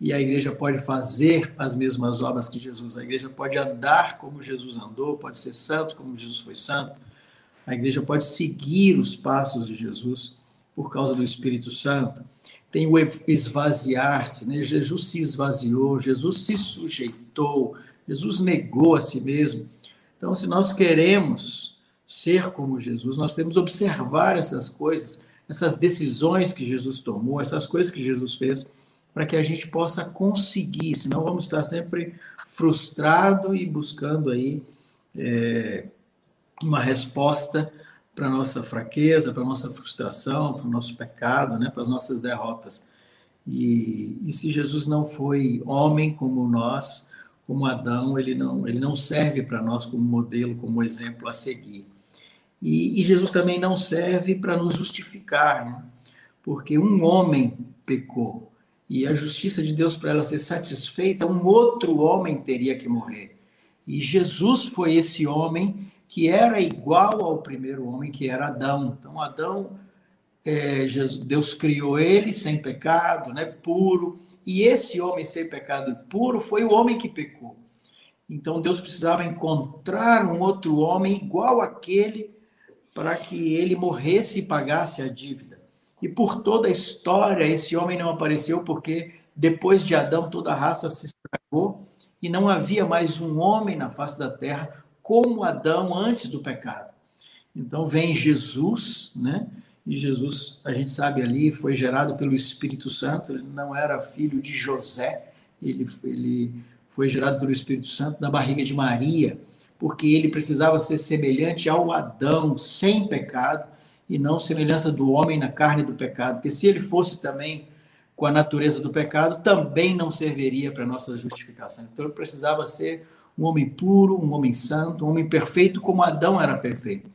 e a igreja pode fazer as mesmas obras que Jesus, a igreja pode andar como Jesus andou, pode ser santo como Jesus foi santo, a igreja pode seguir os passos de Jesus por causa do Espírito Santo, tem o esvaziar-se, né? Jesus se esvaziou, Jesus se sujeitou, Jesus negou a si mesmo. Então, se nós queremos ser como Jesus, nós temos que observar essas coisas, essas decisões que Jesus tomou, essas coisas que Jesus fez, para que a gente possa conseguir, senão vamos estar sempre frustrado e buscando aí uma resposta para a nossa fraqueza, para a nossa frustração, para o nosso pecado, né, para as nossas derrotas. E se Jesus não foi homem como nós, como Adão, ele não serve para nós como modelo, como exemplo a seguir. E Jesus também não serve para nos justificar, né? Porque um homem pecou, e a justiça de Deus, para ela ser satisfeita, um outro homem teria que morrer. E Jesus foi esse homem que era igual ao primeiro homem, que era Adão. Então, Adão, Deus criou ele sem pecado, né, puro, e esse homem sem pecado e puro foi o homem que pecou. Então, Deus precisava encontrar um outro homem igual àquele para que ele morresse e pagasse a dívida. E por toda a história, esse homem não apareceu porque depois de Adão, toda a raça se estragou e não havia mais um homem na face da terra como Adão antes do pecado. Então, vem Jesus, né? E Jesus, a gente sabe ali, foi gerado pelo Espírito Santo, ele não era filho de José, ele foi gerado pelo Espírito Santo na barriga de Maria, porque ele precisava ser semelhante ao Adão, sem pecado, e não semelhança do homem na carne do pecado, porque se ele fosse também com a natureza do pecado, também não serviria para nossa justificação. Então ele precisava ser um homem puro, um homem santo, um homem perfeito, como Adão era perfeito.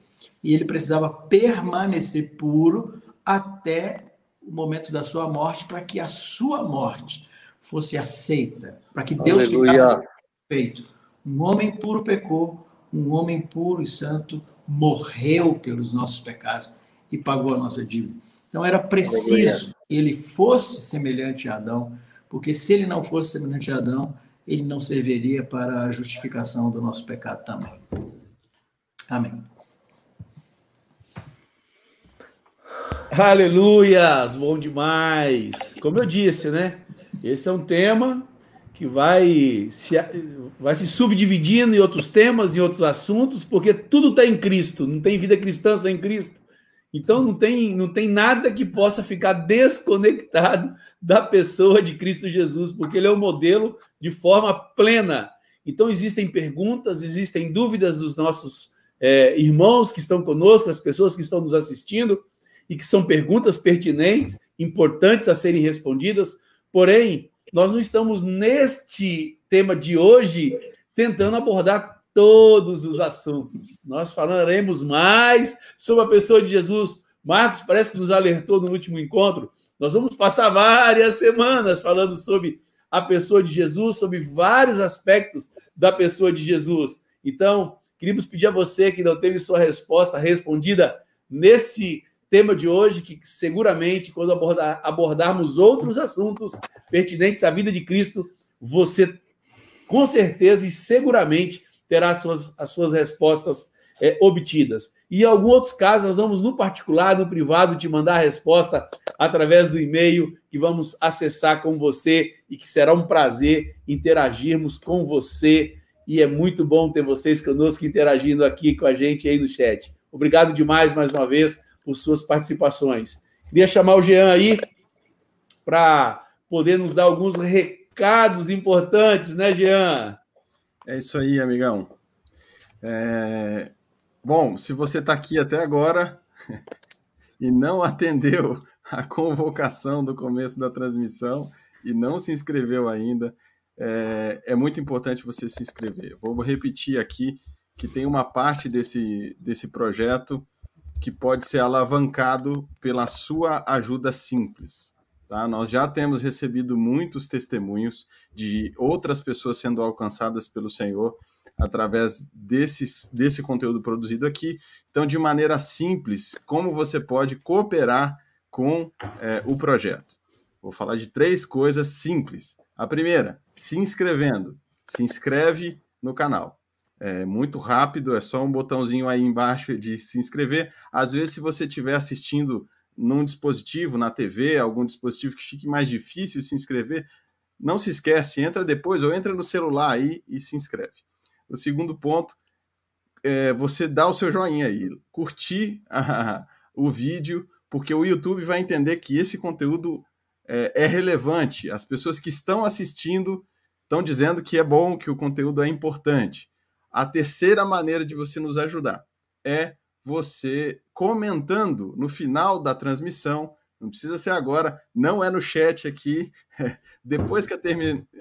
E ele precisava permanecer puro até o momento da sua morte, para que a sua morte fosse aceita, para que Deus ficasse perfeito. Um homem puro pecou, um homem puro e santo morreu pelos nossos pecados e pagou a nossa dívida. Então era preciso que ele fosse semelhante a Adão, porque se ele não fosse semelhante a Adão, ele não serviria para a justificação do nosso pecado também. Amém. Aleluias, bom demais. Como eu disse, né? Esse é um tema que vai se subdividindo em outros temas, em outros assuntos, porque tudo está em Cristo, não tem vida cristã sem Cristo. Então não tem nada que possa ficar desconectado da pessoa de Cristo Jesus, porque ele é o modelo de forma plena. Então existem perguntas, existem dúvidas dos nossos irmãos que estão conosco, as pessoas que estão nos assistindo, e que são perguntas pertinentes, importantes a serem respondidas, porém, nós não estamos neste tema de hoje tentando abordar todos os assuntos. Nós falaremos mais sobre a pessoa de Jesus. Marcos parece que nos alertou no último encontro. Nós vamos passar várias semanas falando sobre a pessoa de Jesus, sobre vários aspectos da pessoa de Jesus. Então, queríamos pedir a você que não teve sua resposta respondida neste tema de hoje, que seguramente, quando abordarmos outros assuntos pertinentes à vida de Cristo, você, com certeza e seguramente, terá as suas respostas obtidas. E em alguns outros casos, nós vamos no particular, no privado, te mandar a resposta através do e-mail que vamos acessar com você e que será um prazer interagirmos com você. E é muito bom ter vocês conosco interagindo aqui com a gente aí no chat. Obrigado demais, mais uma vez, por suas participações. Queria chamar o Jean aí para poder nos dar alguns recados importantes, né, Jean? É isso aí, amigão. Bom, se você está aqui até agora e não atendeu a convocação do começo da transmissão e não se inscreveu ainda, é muito importante você se inscrever. Vou repetir aqui que tem uma parte desse projeto que pode ser alavancado pela sua ajuda simples. Tá? Nós já temos recebido muitos testemunhos de outras pessoas sendo alcançadas pelo Senhor através desse conteúdo produzido aqui. Então, de maneira simples, como você pode cooperar com o projeto? Vou falar de 3 coisas simples. A primeira, se inscrevendo. Se inscreve no canal. É muito rápido, é só um botãozinho aí embaixo de se inscrever. Às vezes, se você estiver assistindo num dispositivo, na TV, algum dispositivo que fique mais difícil se inscrever, não se esquece, entra depois ou entra no celular aí e se inscreve. O segundo ponto é você dar o seu joinha aí, curtir o vídeo, porque o YouTube vai entender que esse conteúdo é relevante. As pessoas que estão assistindo estão dizendo que é bom, que o conteúdo é importante. A terceira maneira de você nos ajudar é você comentando no final da transmissão, não precisa ser agora, não é no chat aqui, depois que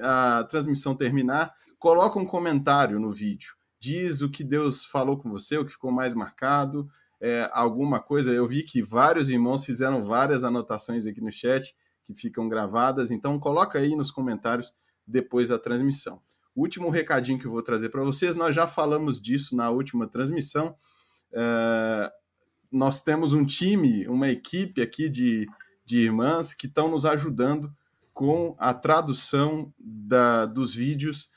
a transmissão terminar, coloca um comentário no vídeo, diz o que Deus falou com você, o que ficou mais marcado, alguma coisa. Eu vi que vários irmãos fizeram várias anotações aqui no chat, que ficam gravadas, então coloca aí nos comentários depois da transmissão. Último recadinho que eu vou trazer para vocês, nós já falamos disso na última transmissão, nós temos um time, uma equipe aqui de irmãs que estão nos ajudando com a tradução dos vídeos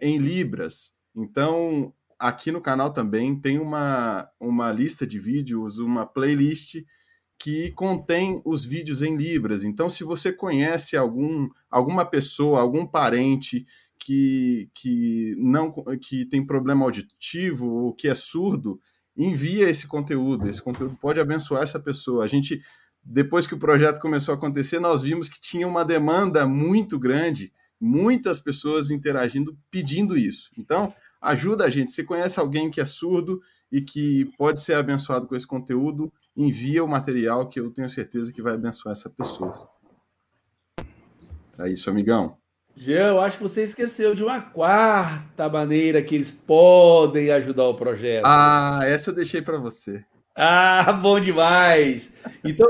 em Libras. Então, aqui no canal também tem uma lista de vídeos, uma playlist que contém os vídeos em Libras. Então, se você conhece alguma pessoa, algum parente que tem problema auditivo ou que é surdo, envia esse conteúdo. Esse conteúdo pode abençoar essa pessoa. A gente, depois que o projeto começou a acontecer, nós vimos que tinha uma demanda muito grande, muitas pessoas interagindo, pedindo isso. Então, ajuda a gente. Se conhece alguém que é surdo e que pode ser abençoado com esse conteúdo, envia o material que eu tenho certeza que vai abençoar essa pessoa. É isso, amigão. Jean, eu acho que você esqueceu de uma 4ª maneira que eles podem ajudar o projeto. Ah, essa eu deixei para você. Ah, bom demais! Então,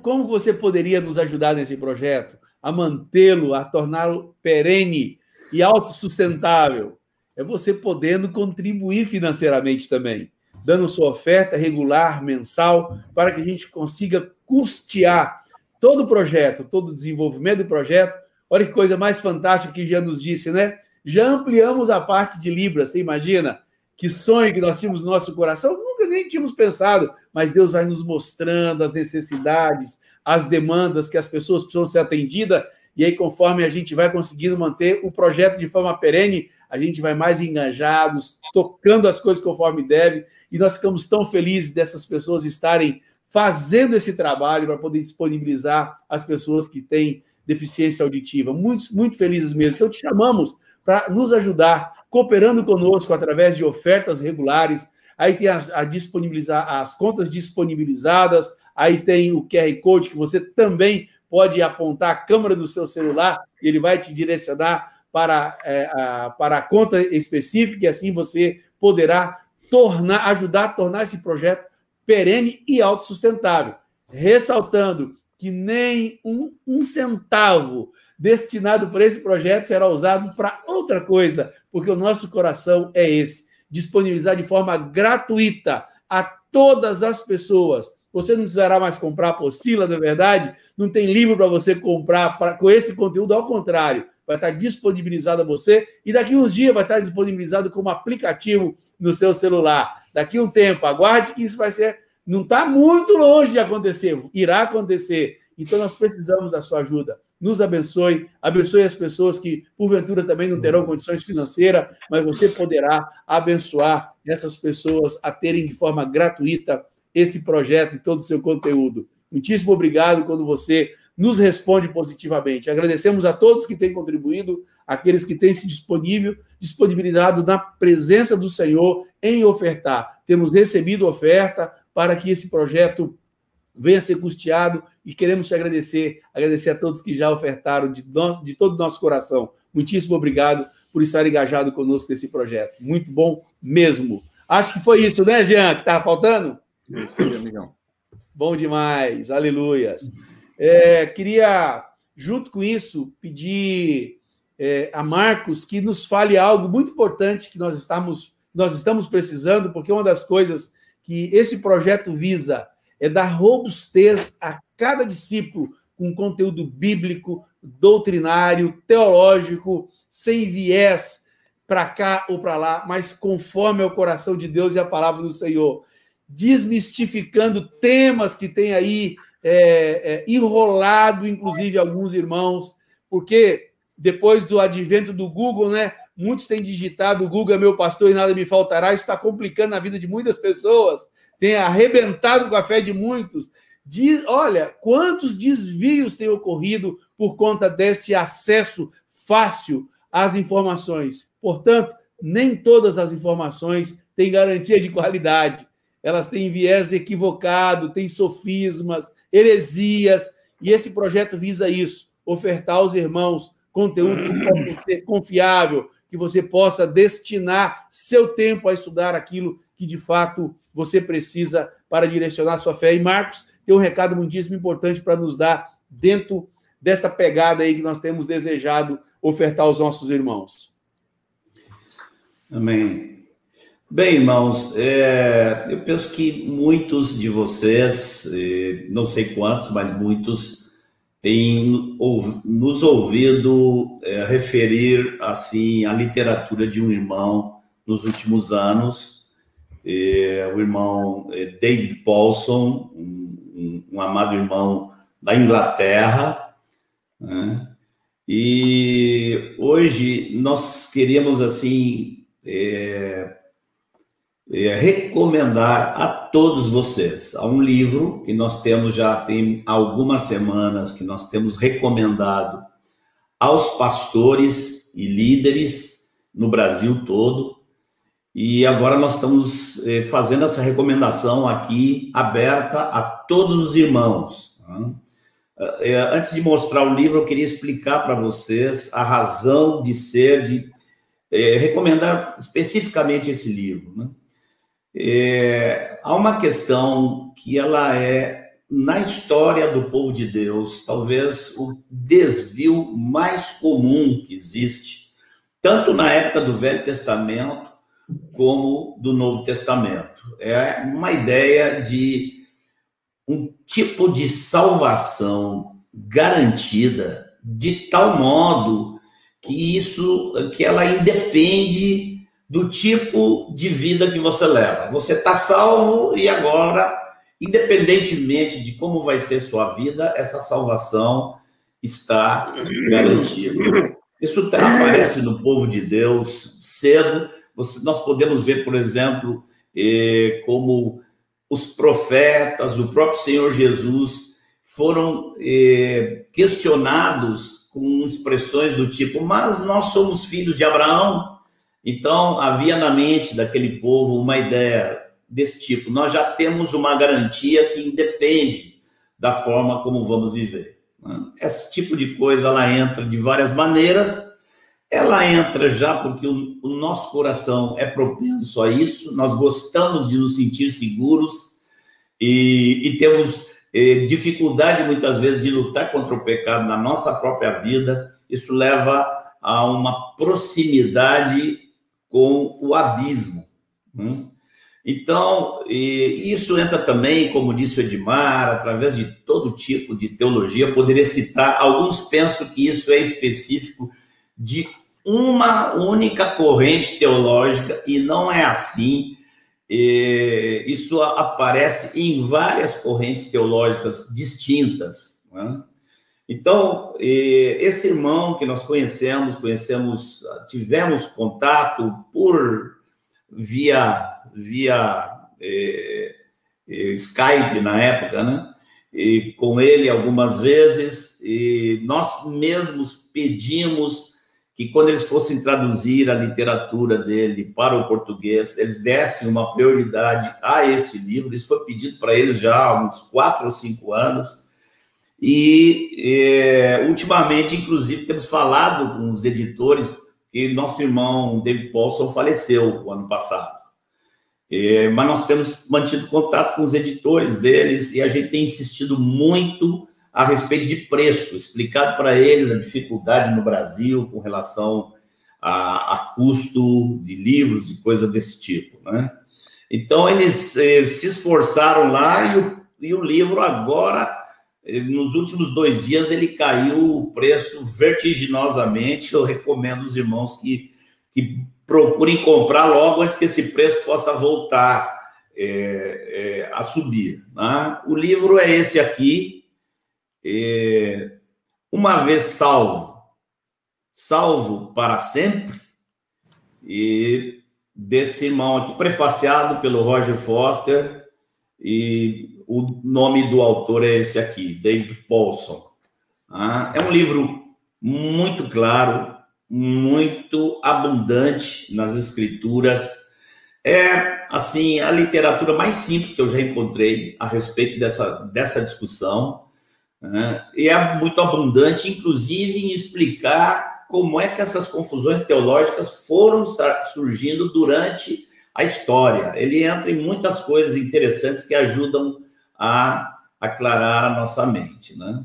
como você poderia nos ajudar nesse projeto? A mantê-lo, a torná-lo perene e autossustentável? É você podendo contribuir financeiramente também, dando sua oferta regular, mensal, para que a gente consiga custear todo o projeto, todo o desenvolvimento do projeto. Olha que coisa mais fantástica que já nos disse, né? Já ampliamos a parte de Libras, você imagina? Que sonho que nós tínhamos no nosso coração, nunca nem tínhamos pensado, mas Deus vai nos mostrando as necessidades, as demandas que as pessoas precisam ser atendidas, e aí conforme a gente vai conseguindo manter o projeto de forma perene, a gente vai mais engajados, tocando as coisas conforme deve, e nós ficamos tão felizes dessas pessoas estarem fazendo esse trabalho para poder disponibilizar as pessoas que têm deficiência auditiva, muito felizes mesmo. Então, te chamamos para nos ajudar, cooperando conosco através de ofertas regulares. Aí tem as contas disponibilizadas, aí tem o QR Code que você também pode apontar a câmera do seu celular, e ele vai te direcionar para a conta específica, e assim você poderá ajudar a tornar esse projeto perene e autossustentável. Ressaltando que nem um centavo destinado para esse projeto será usado para outra coisa, porque o nosso coração é esse, disponibilizar de forma gratuita a todas as pessoas. Você não precisará mais comprar apostila, na verdade, não tem livro para você comprar com esse conteúdo, ao contrário, vai estar disponibilizado a você e daqui uns dias vai estar disponibilizado como aplicativo no seu celular. Daqui um tempo, aguarde que isso vai ser... Não está muito longe de acontecer, irá acontecer. Então, nós precisamos da sua ajuda. Nos abençoe, abençoe as pessoas que, porventura, também não terão condições financeiras, mas você poderá abençoar essas pessoas a terem de forma gratuita esse projeto e todo o seu conteúdo. Muitíssimo obrigado quando você nos responde positivamente. Agradecemos a todos que têm contribuído, aqueles que têm se disponibilizado na presença do Senhor em ofertar. Temos recebido oferta para que esse projeto venha ser custeado e queremos te agradecer a todos que já ofertaram de todo o nosso coração. Muitíssimo obrigado por estar engajado conosco nesse projeto. Muito bom mesmo. Acho que foi isso, né, Jean, que estava faltando? Isso, meu amigão. Bom demais, aleluias. Queria, junto com isso, pedir a Marcos que nos fale algo muito importante que nós estamos precisando, porque uma das coisas que esse projeto visa é dar robustez a cada discípulo com conteúdo bíblico, doutrinário, teológico, sem viés para cá ou para lá, mas conforme ao coração de Deus e a palavra do Senhor, desmistificando temas que tem aí enrolado, inclusive, alguns irmãos, porque depois do advento do Google, né? Muitos têm digitado, o Google é meu pastor e nada me faltará. Isso está complicando a vida de muitas pessoas. Tem arrebentado com a fé de muitos. Olha, quantos desvios têm ocorrido por conta deste acesso fácil às informações. Portanto, nem todas as informações têm garantia de qualidade. Elas têm viés equivocado, têm sofismas, heresias. E esse projeto visa isso, ofertar aos irmãos conteúdo que possa ser confiável, que você possa destinar seu tempo a estudar aquilo que, de fato, você precisa para direcionar sua fé. E Marcos tem um recado muitíssimo importante para nos dar dentro dessa pegada aí que nós temos desejado ofertar aos nossos irmãos. Amém. Bem, irmãos, eu penso que muitos de vocês, não sei quantos, mas muitos, tem nos ouvido referir assim a literatura de um irmão nos últimos anos, o irmão David Paulson, um amado irmão da Inglaterra, né? E hoje nós queríamos assim recomendar a todos vocês a um livro que nós temos já tem algumas semanas, que nós temos recomendado aos pastores e líderes no Brasil todo, e agora nós estamos fazendo essa recomendação aqui aberta a todos os irmãos. Antes de mostrar o livro, eu queria explicar para vocês a razão de ser, recomendar especificamente esse livro, né? Há uma questão que ela é, na história do povo de Deus, talvez o desvio mais comum que existe, tanto na época do Velho Testamento como do Novo Testamento. É uma ideia de um tipo de salvação garantida, de tal modo que ela independe do tipo de vida que você leva. Você está salvo e agora, independentemente de como vai ser sua vida, essa salvação está garantida. Isso aparece no povo de Deus cedo. Nós podemos ver, por exemplo, como os profetas, o próprio Senhor Jesus, foram questionados com expressões do tipo: mas nós somos filhos de Abraão. Então, havia na mente daquele povo uma ideia desse tipo: nós já temos uma garantia que independe da forma como vamos viver. Esse tipo de coisa, ela entra de várias maneiras. Ela entra já porque o nosso coração é propenso a isso, nós gostamos de nos sentir seguros e temos dificuldade, muitas vezes, de lutar contra o pecado na nossa própria vida. Isso leva a uma proximidade com o abismo. Então, isso entra também, como disse o Edmar, através de todo tipo de teologia. Eu poderia citar, alguns pensam que isso é específico de uma única corrente teológica, e não é assim. Isso aparece em várias correntes teológicas distintas, né? Então, esse irmão que nós conhecemos, tivemos contato por via Skype na época, né? E com ele algumas vezes, e nós mesmos pedimos que quando eles fossem traduzir a literatura dele para o português, eles dessem uma prioridade a esse livro. Isso foi pedido para eles já há uns 4 ou 5 anos, e ultimamente, inclusive, temos falado com os editores que nosso irmão David Paulson faleceu o ano passado. Mas nós temos mantido contato com os editores deles e a gente tem insistido muito a respeito de preço, explicado para eles a dificuldade no Brasil com relação a custo de livros e coisa desse tipo, né? Então, eles se esforçaram lá, e o livro agora, nos últimos 2 dias, ele caiu o preço vertiginosamente. Eu recomendo aos irmãos que procurem comprar logo antes que esse preço possa voltar a subir, né? O livro é esse aqui, Uma Vez Salvo, Salvo para Sempre, e desse irmão aqui, prefaciado pelo Roger Foster, e o nome do autor é esse aqui, David Paulson. É um livro muito claro, muito abundante nas escrituras. É, assim, a literatura mais simples que eu já encontrei a respeito dessa discussão, né? E é muito abundante, inclusive, em explicar como é que essas confusões teológicas foram surgindo durante a história. Ele entra em muitas coisas interessantes que ajudam a aclarar a nossa mente, né?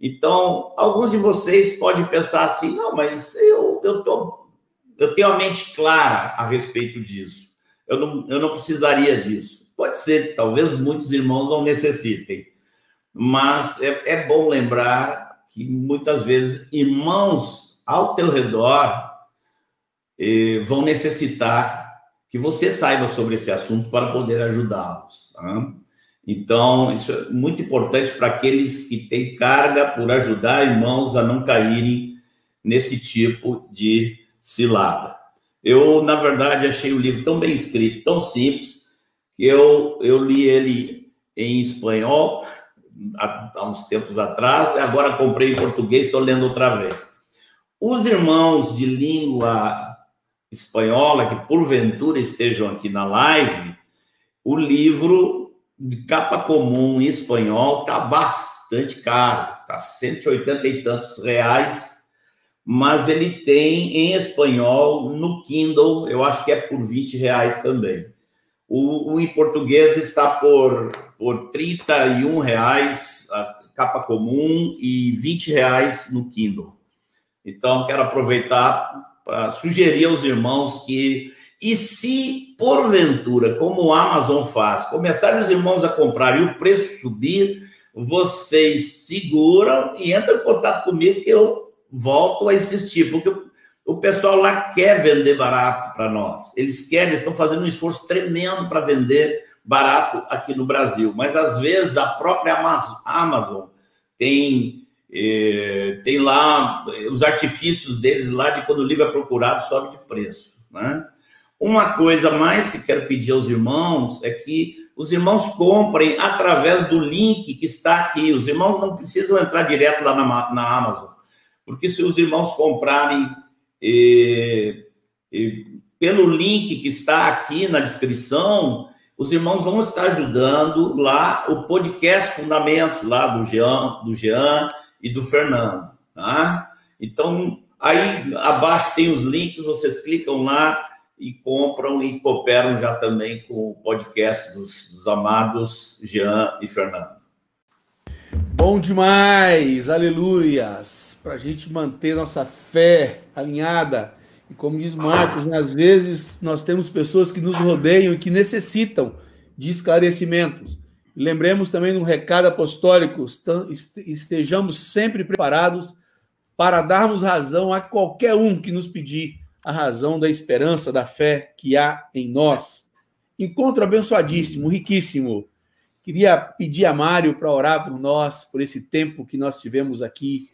Então, alguns de vocês podem pensar assim: não, mas eu tenho a mente clara a respeito disso, eu não precisaria disso. Pode ser, talvez muitos irmãos não necessitem, mas é bom lembrar que muitas vezes irmãos ao teu redor vão necessitar que você saiba sobre esse assunto para poder ajudá-los, tá? Então, isso é muito importante para aqueles que têm carga por ajudar irmãos a não caírem nesse tipo de cilada. Eu, na verdade, achei o livro tão bem escrito, tão simples, que eu li ele em espanhol há uns tempos atrás, agora comprei em português, estou lendo outra vez. Os irmãos de língua espanhola, que porventura estejam aqui na live, o livro de capa comum em espanhol está bastante caro, está 180 e tantos reais, mas ele tem em espanhol no Kindle, eu acho que é por 20 reais também. O em português está por 31 reais a capa comum e 20 reais no Kindle. Então, quero aproveitar para sugerir aos irmãos que, e se, porventura, como o Amazon faz, começarem os irmãos a comprar e o preço subir, vocês seguram e entram em contato comigo, que eu volto a insistir, porque o pessoal lá quer vender barato para nós. Eles estão fazendo um esforço tremendo para vender barato aqui no Brasil, mas, às vezes, a própria Amazon tem lá os artifícios deles lá de quando o livro é procurado, sobe de preço, né? Uma coisa mais que quero pedir aos irmãos é que os irmãos comprem através do link que está aqui. Os irmãos não precisam entrar direto lá na Amazon, porque se os irmãos comprarem pelo link que está aqui na descrição, os irmãos vão estar ajudando lá o podcast Fundamentos, lá do Jean e do Fernando, tá? Então, aí abaixo tem os links, vocês clicam lá e compram e cooperam já também com o podcast dos amados Jean e Fernando. Bom demais, aleluias! Para a gente manter nossa fé alinhada. E como diz Marcos, às vezes nós temos pessoas que nos rodeiam e que necessitam de esclarecimentos. Lembremos também de um recado apostólico: estejamos sempre preparados para darmos razão a qualquer um que nos pedir a razão da esperança, da fé que há em nós. Encontro abençoadíssimo, riquíssimo. Queria pedir a Mário para orar por nós, por esse tempo que nós tivemos aqui,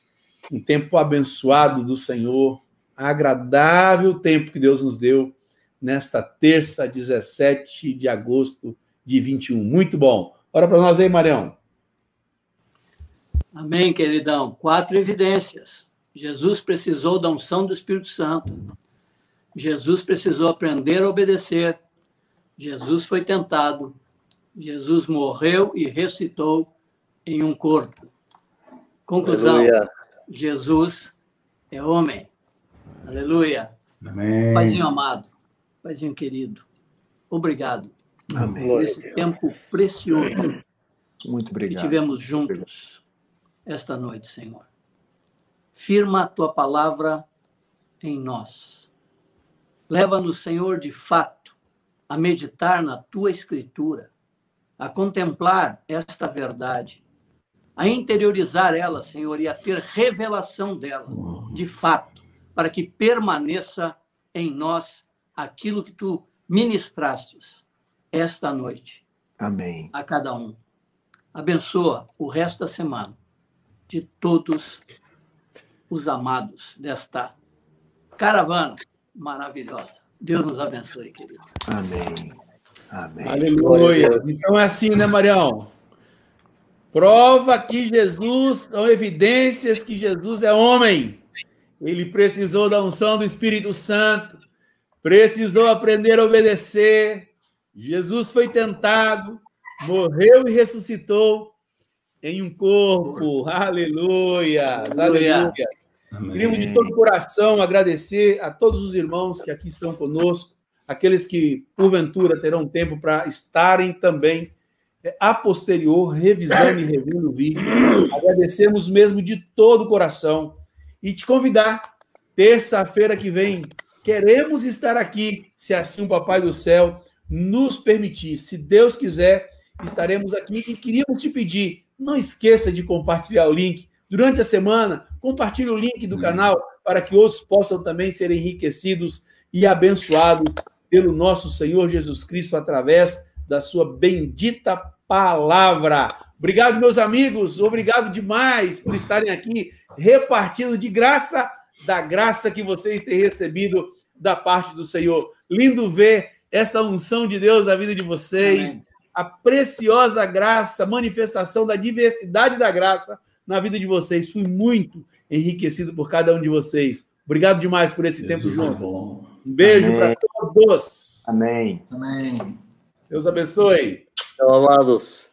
um tempo abençoado do Senhor, agradável tempo que Deus nos deu nesta terça, 17 de agosto de 21. Muito bom. Ora para nós aí, Marião. Amém, queridão. 4 evidências. Jesus precisou da unção do Espírito Santo. Jesus precisou aprender a obedecer. Jesus foi tentado. Jesus morreu e ressuscitou em um corpo. Conclusão. Aleluia. Jesus é homem. Aleluia. Amém. Paizinho amado, paizinho querido, obrigado. Amém. Por esse tempo precioso. Muito obrigado. Que tivemos juntos esta noite, Senhor. Firma a tua palavra em nós. Leva-nos, Senhor, de fato, a meditar na tua escritura, a contemplar esta verdade, a interiorizar ela, Senhor, e a ter revelação dela, de fato, para que permaneça em nós aquilo que tu ministrastes esta noite. Amém. A cada um. Abençoa o resto da semana de todos os amados desta caravana maravilhosa. Deus nos abençoe, queridos. Amém. Amém. Aleluia. Então é assim, né, Marião? Prova que Jesus, são evidências que Jesus é homem. Ele precisou da unção do Espírito Santo, precisou aprender a obedecer. Jesus foi tentado, morreu e ressuscitou em um corpo. Aleluia. Aleluia. Queremos de todo o coração agradecer a todos os irmãos que aqui estão conosco, aqueles que, porventura, terão tempo para estarem também a posterior, revisando e revendo o vídeo. Agradecemos mesmo de todo o coração e te convidar, terça-feira que vem, queremos estar aqui, se assim o Papai do Céu nos permitir. Se Deus quiser, estaremos aqui e queríamos te pedir, não esqueça de compartilhar o link. Durante a semana, compartilhe o link do canal para que outros possam também ser enriquecidos e abençoados pelo nosso Senhor Jesus Cristo através da sua bendita palavra. Obrigado, meus amigos, obrigado demais por estarem aqui repartindo de graça, da graça que vocês têm recebido da parte do Senhor. Lindo ver essa unção de Deus na vida de vocês, amém. A preciosa graça, manifestação da diversidade da graça na vida de vocês. Fui muito enriquecido por cada um de vocês. Obrigado demais por esse tempo juntos. Um beijo para todos. Amém. Amém. Deus abençoe. Amados.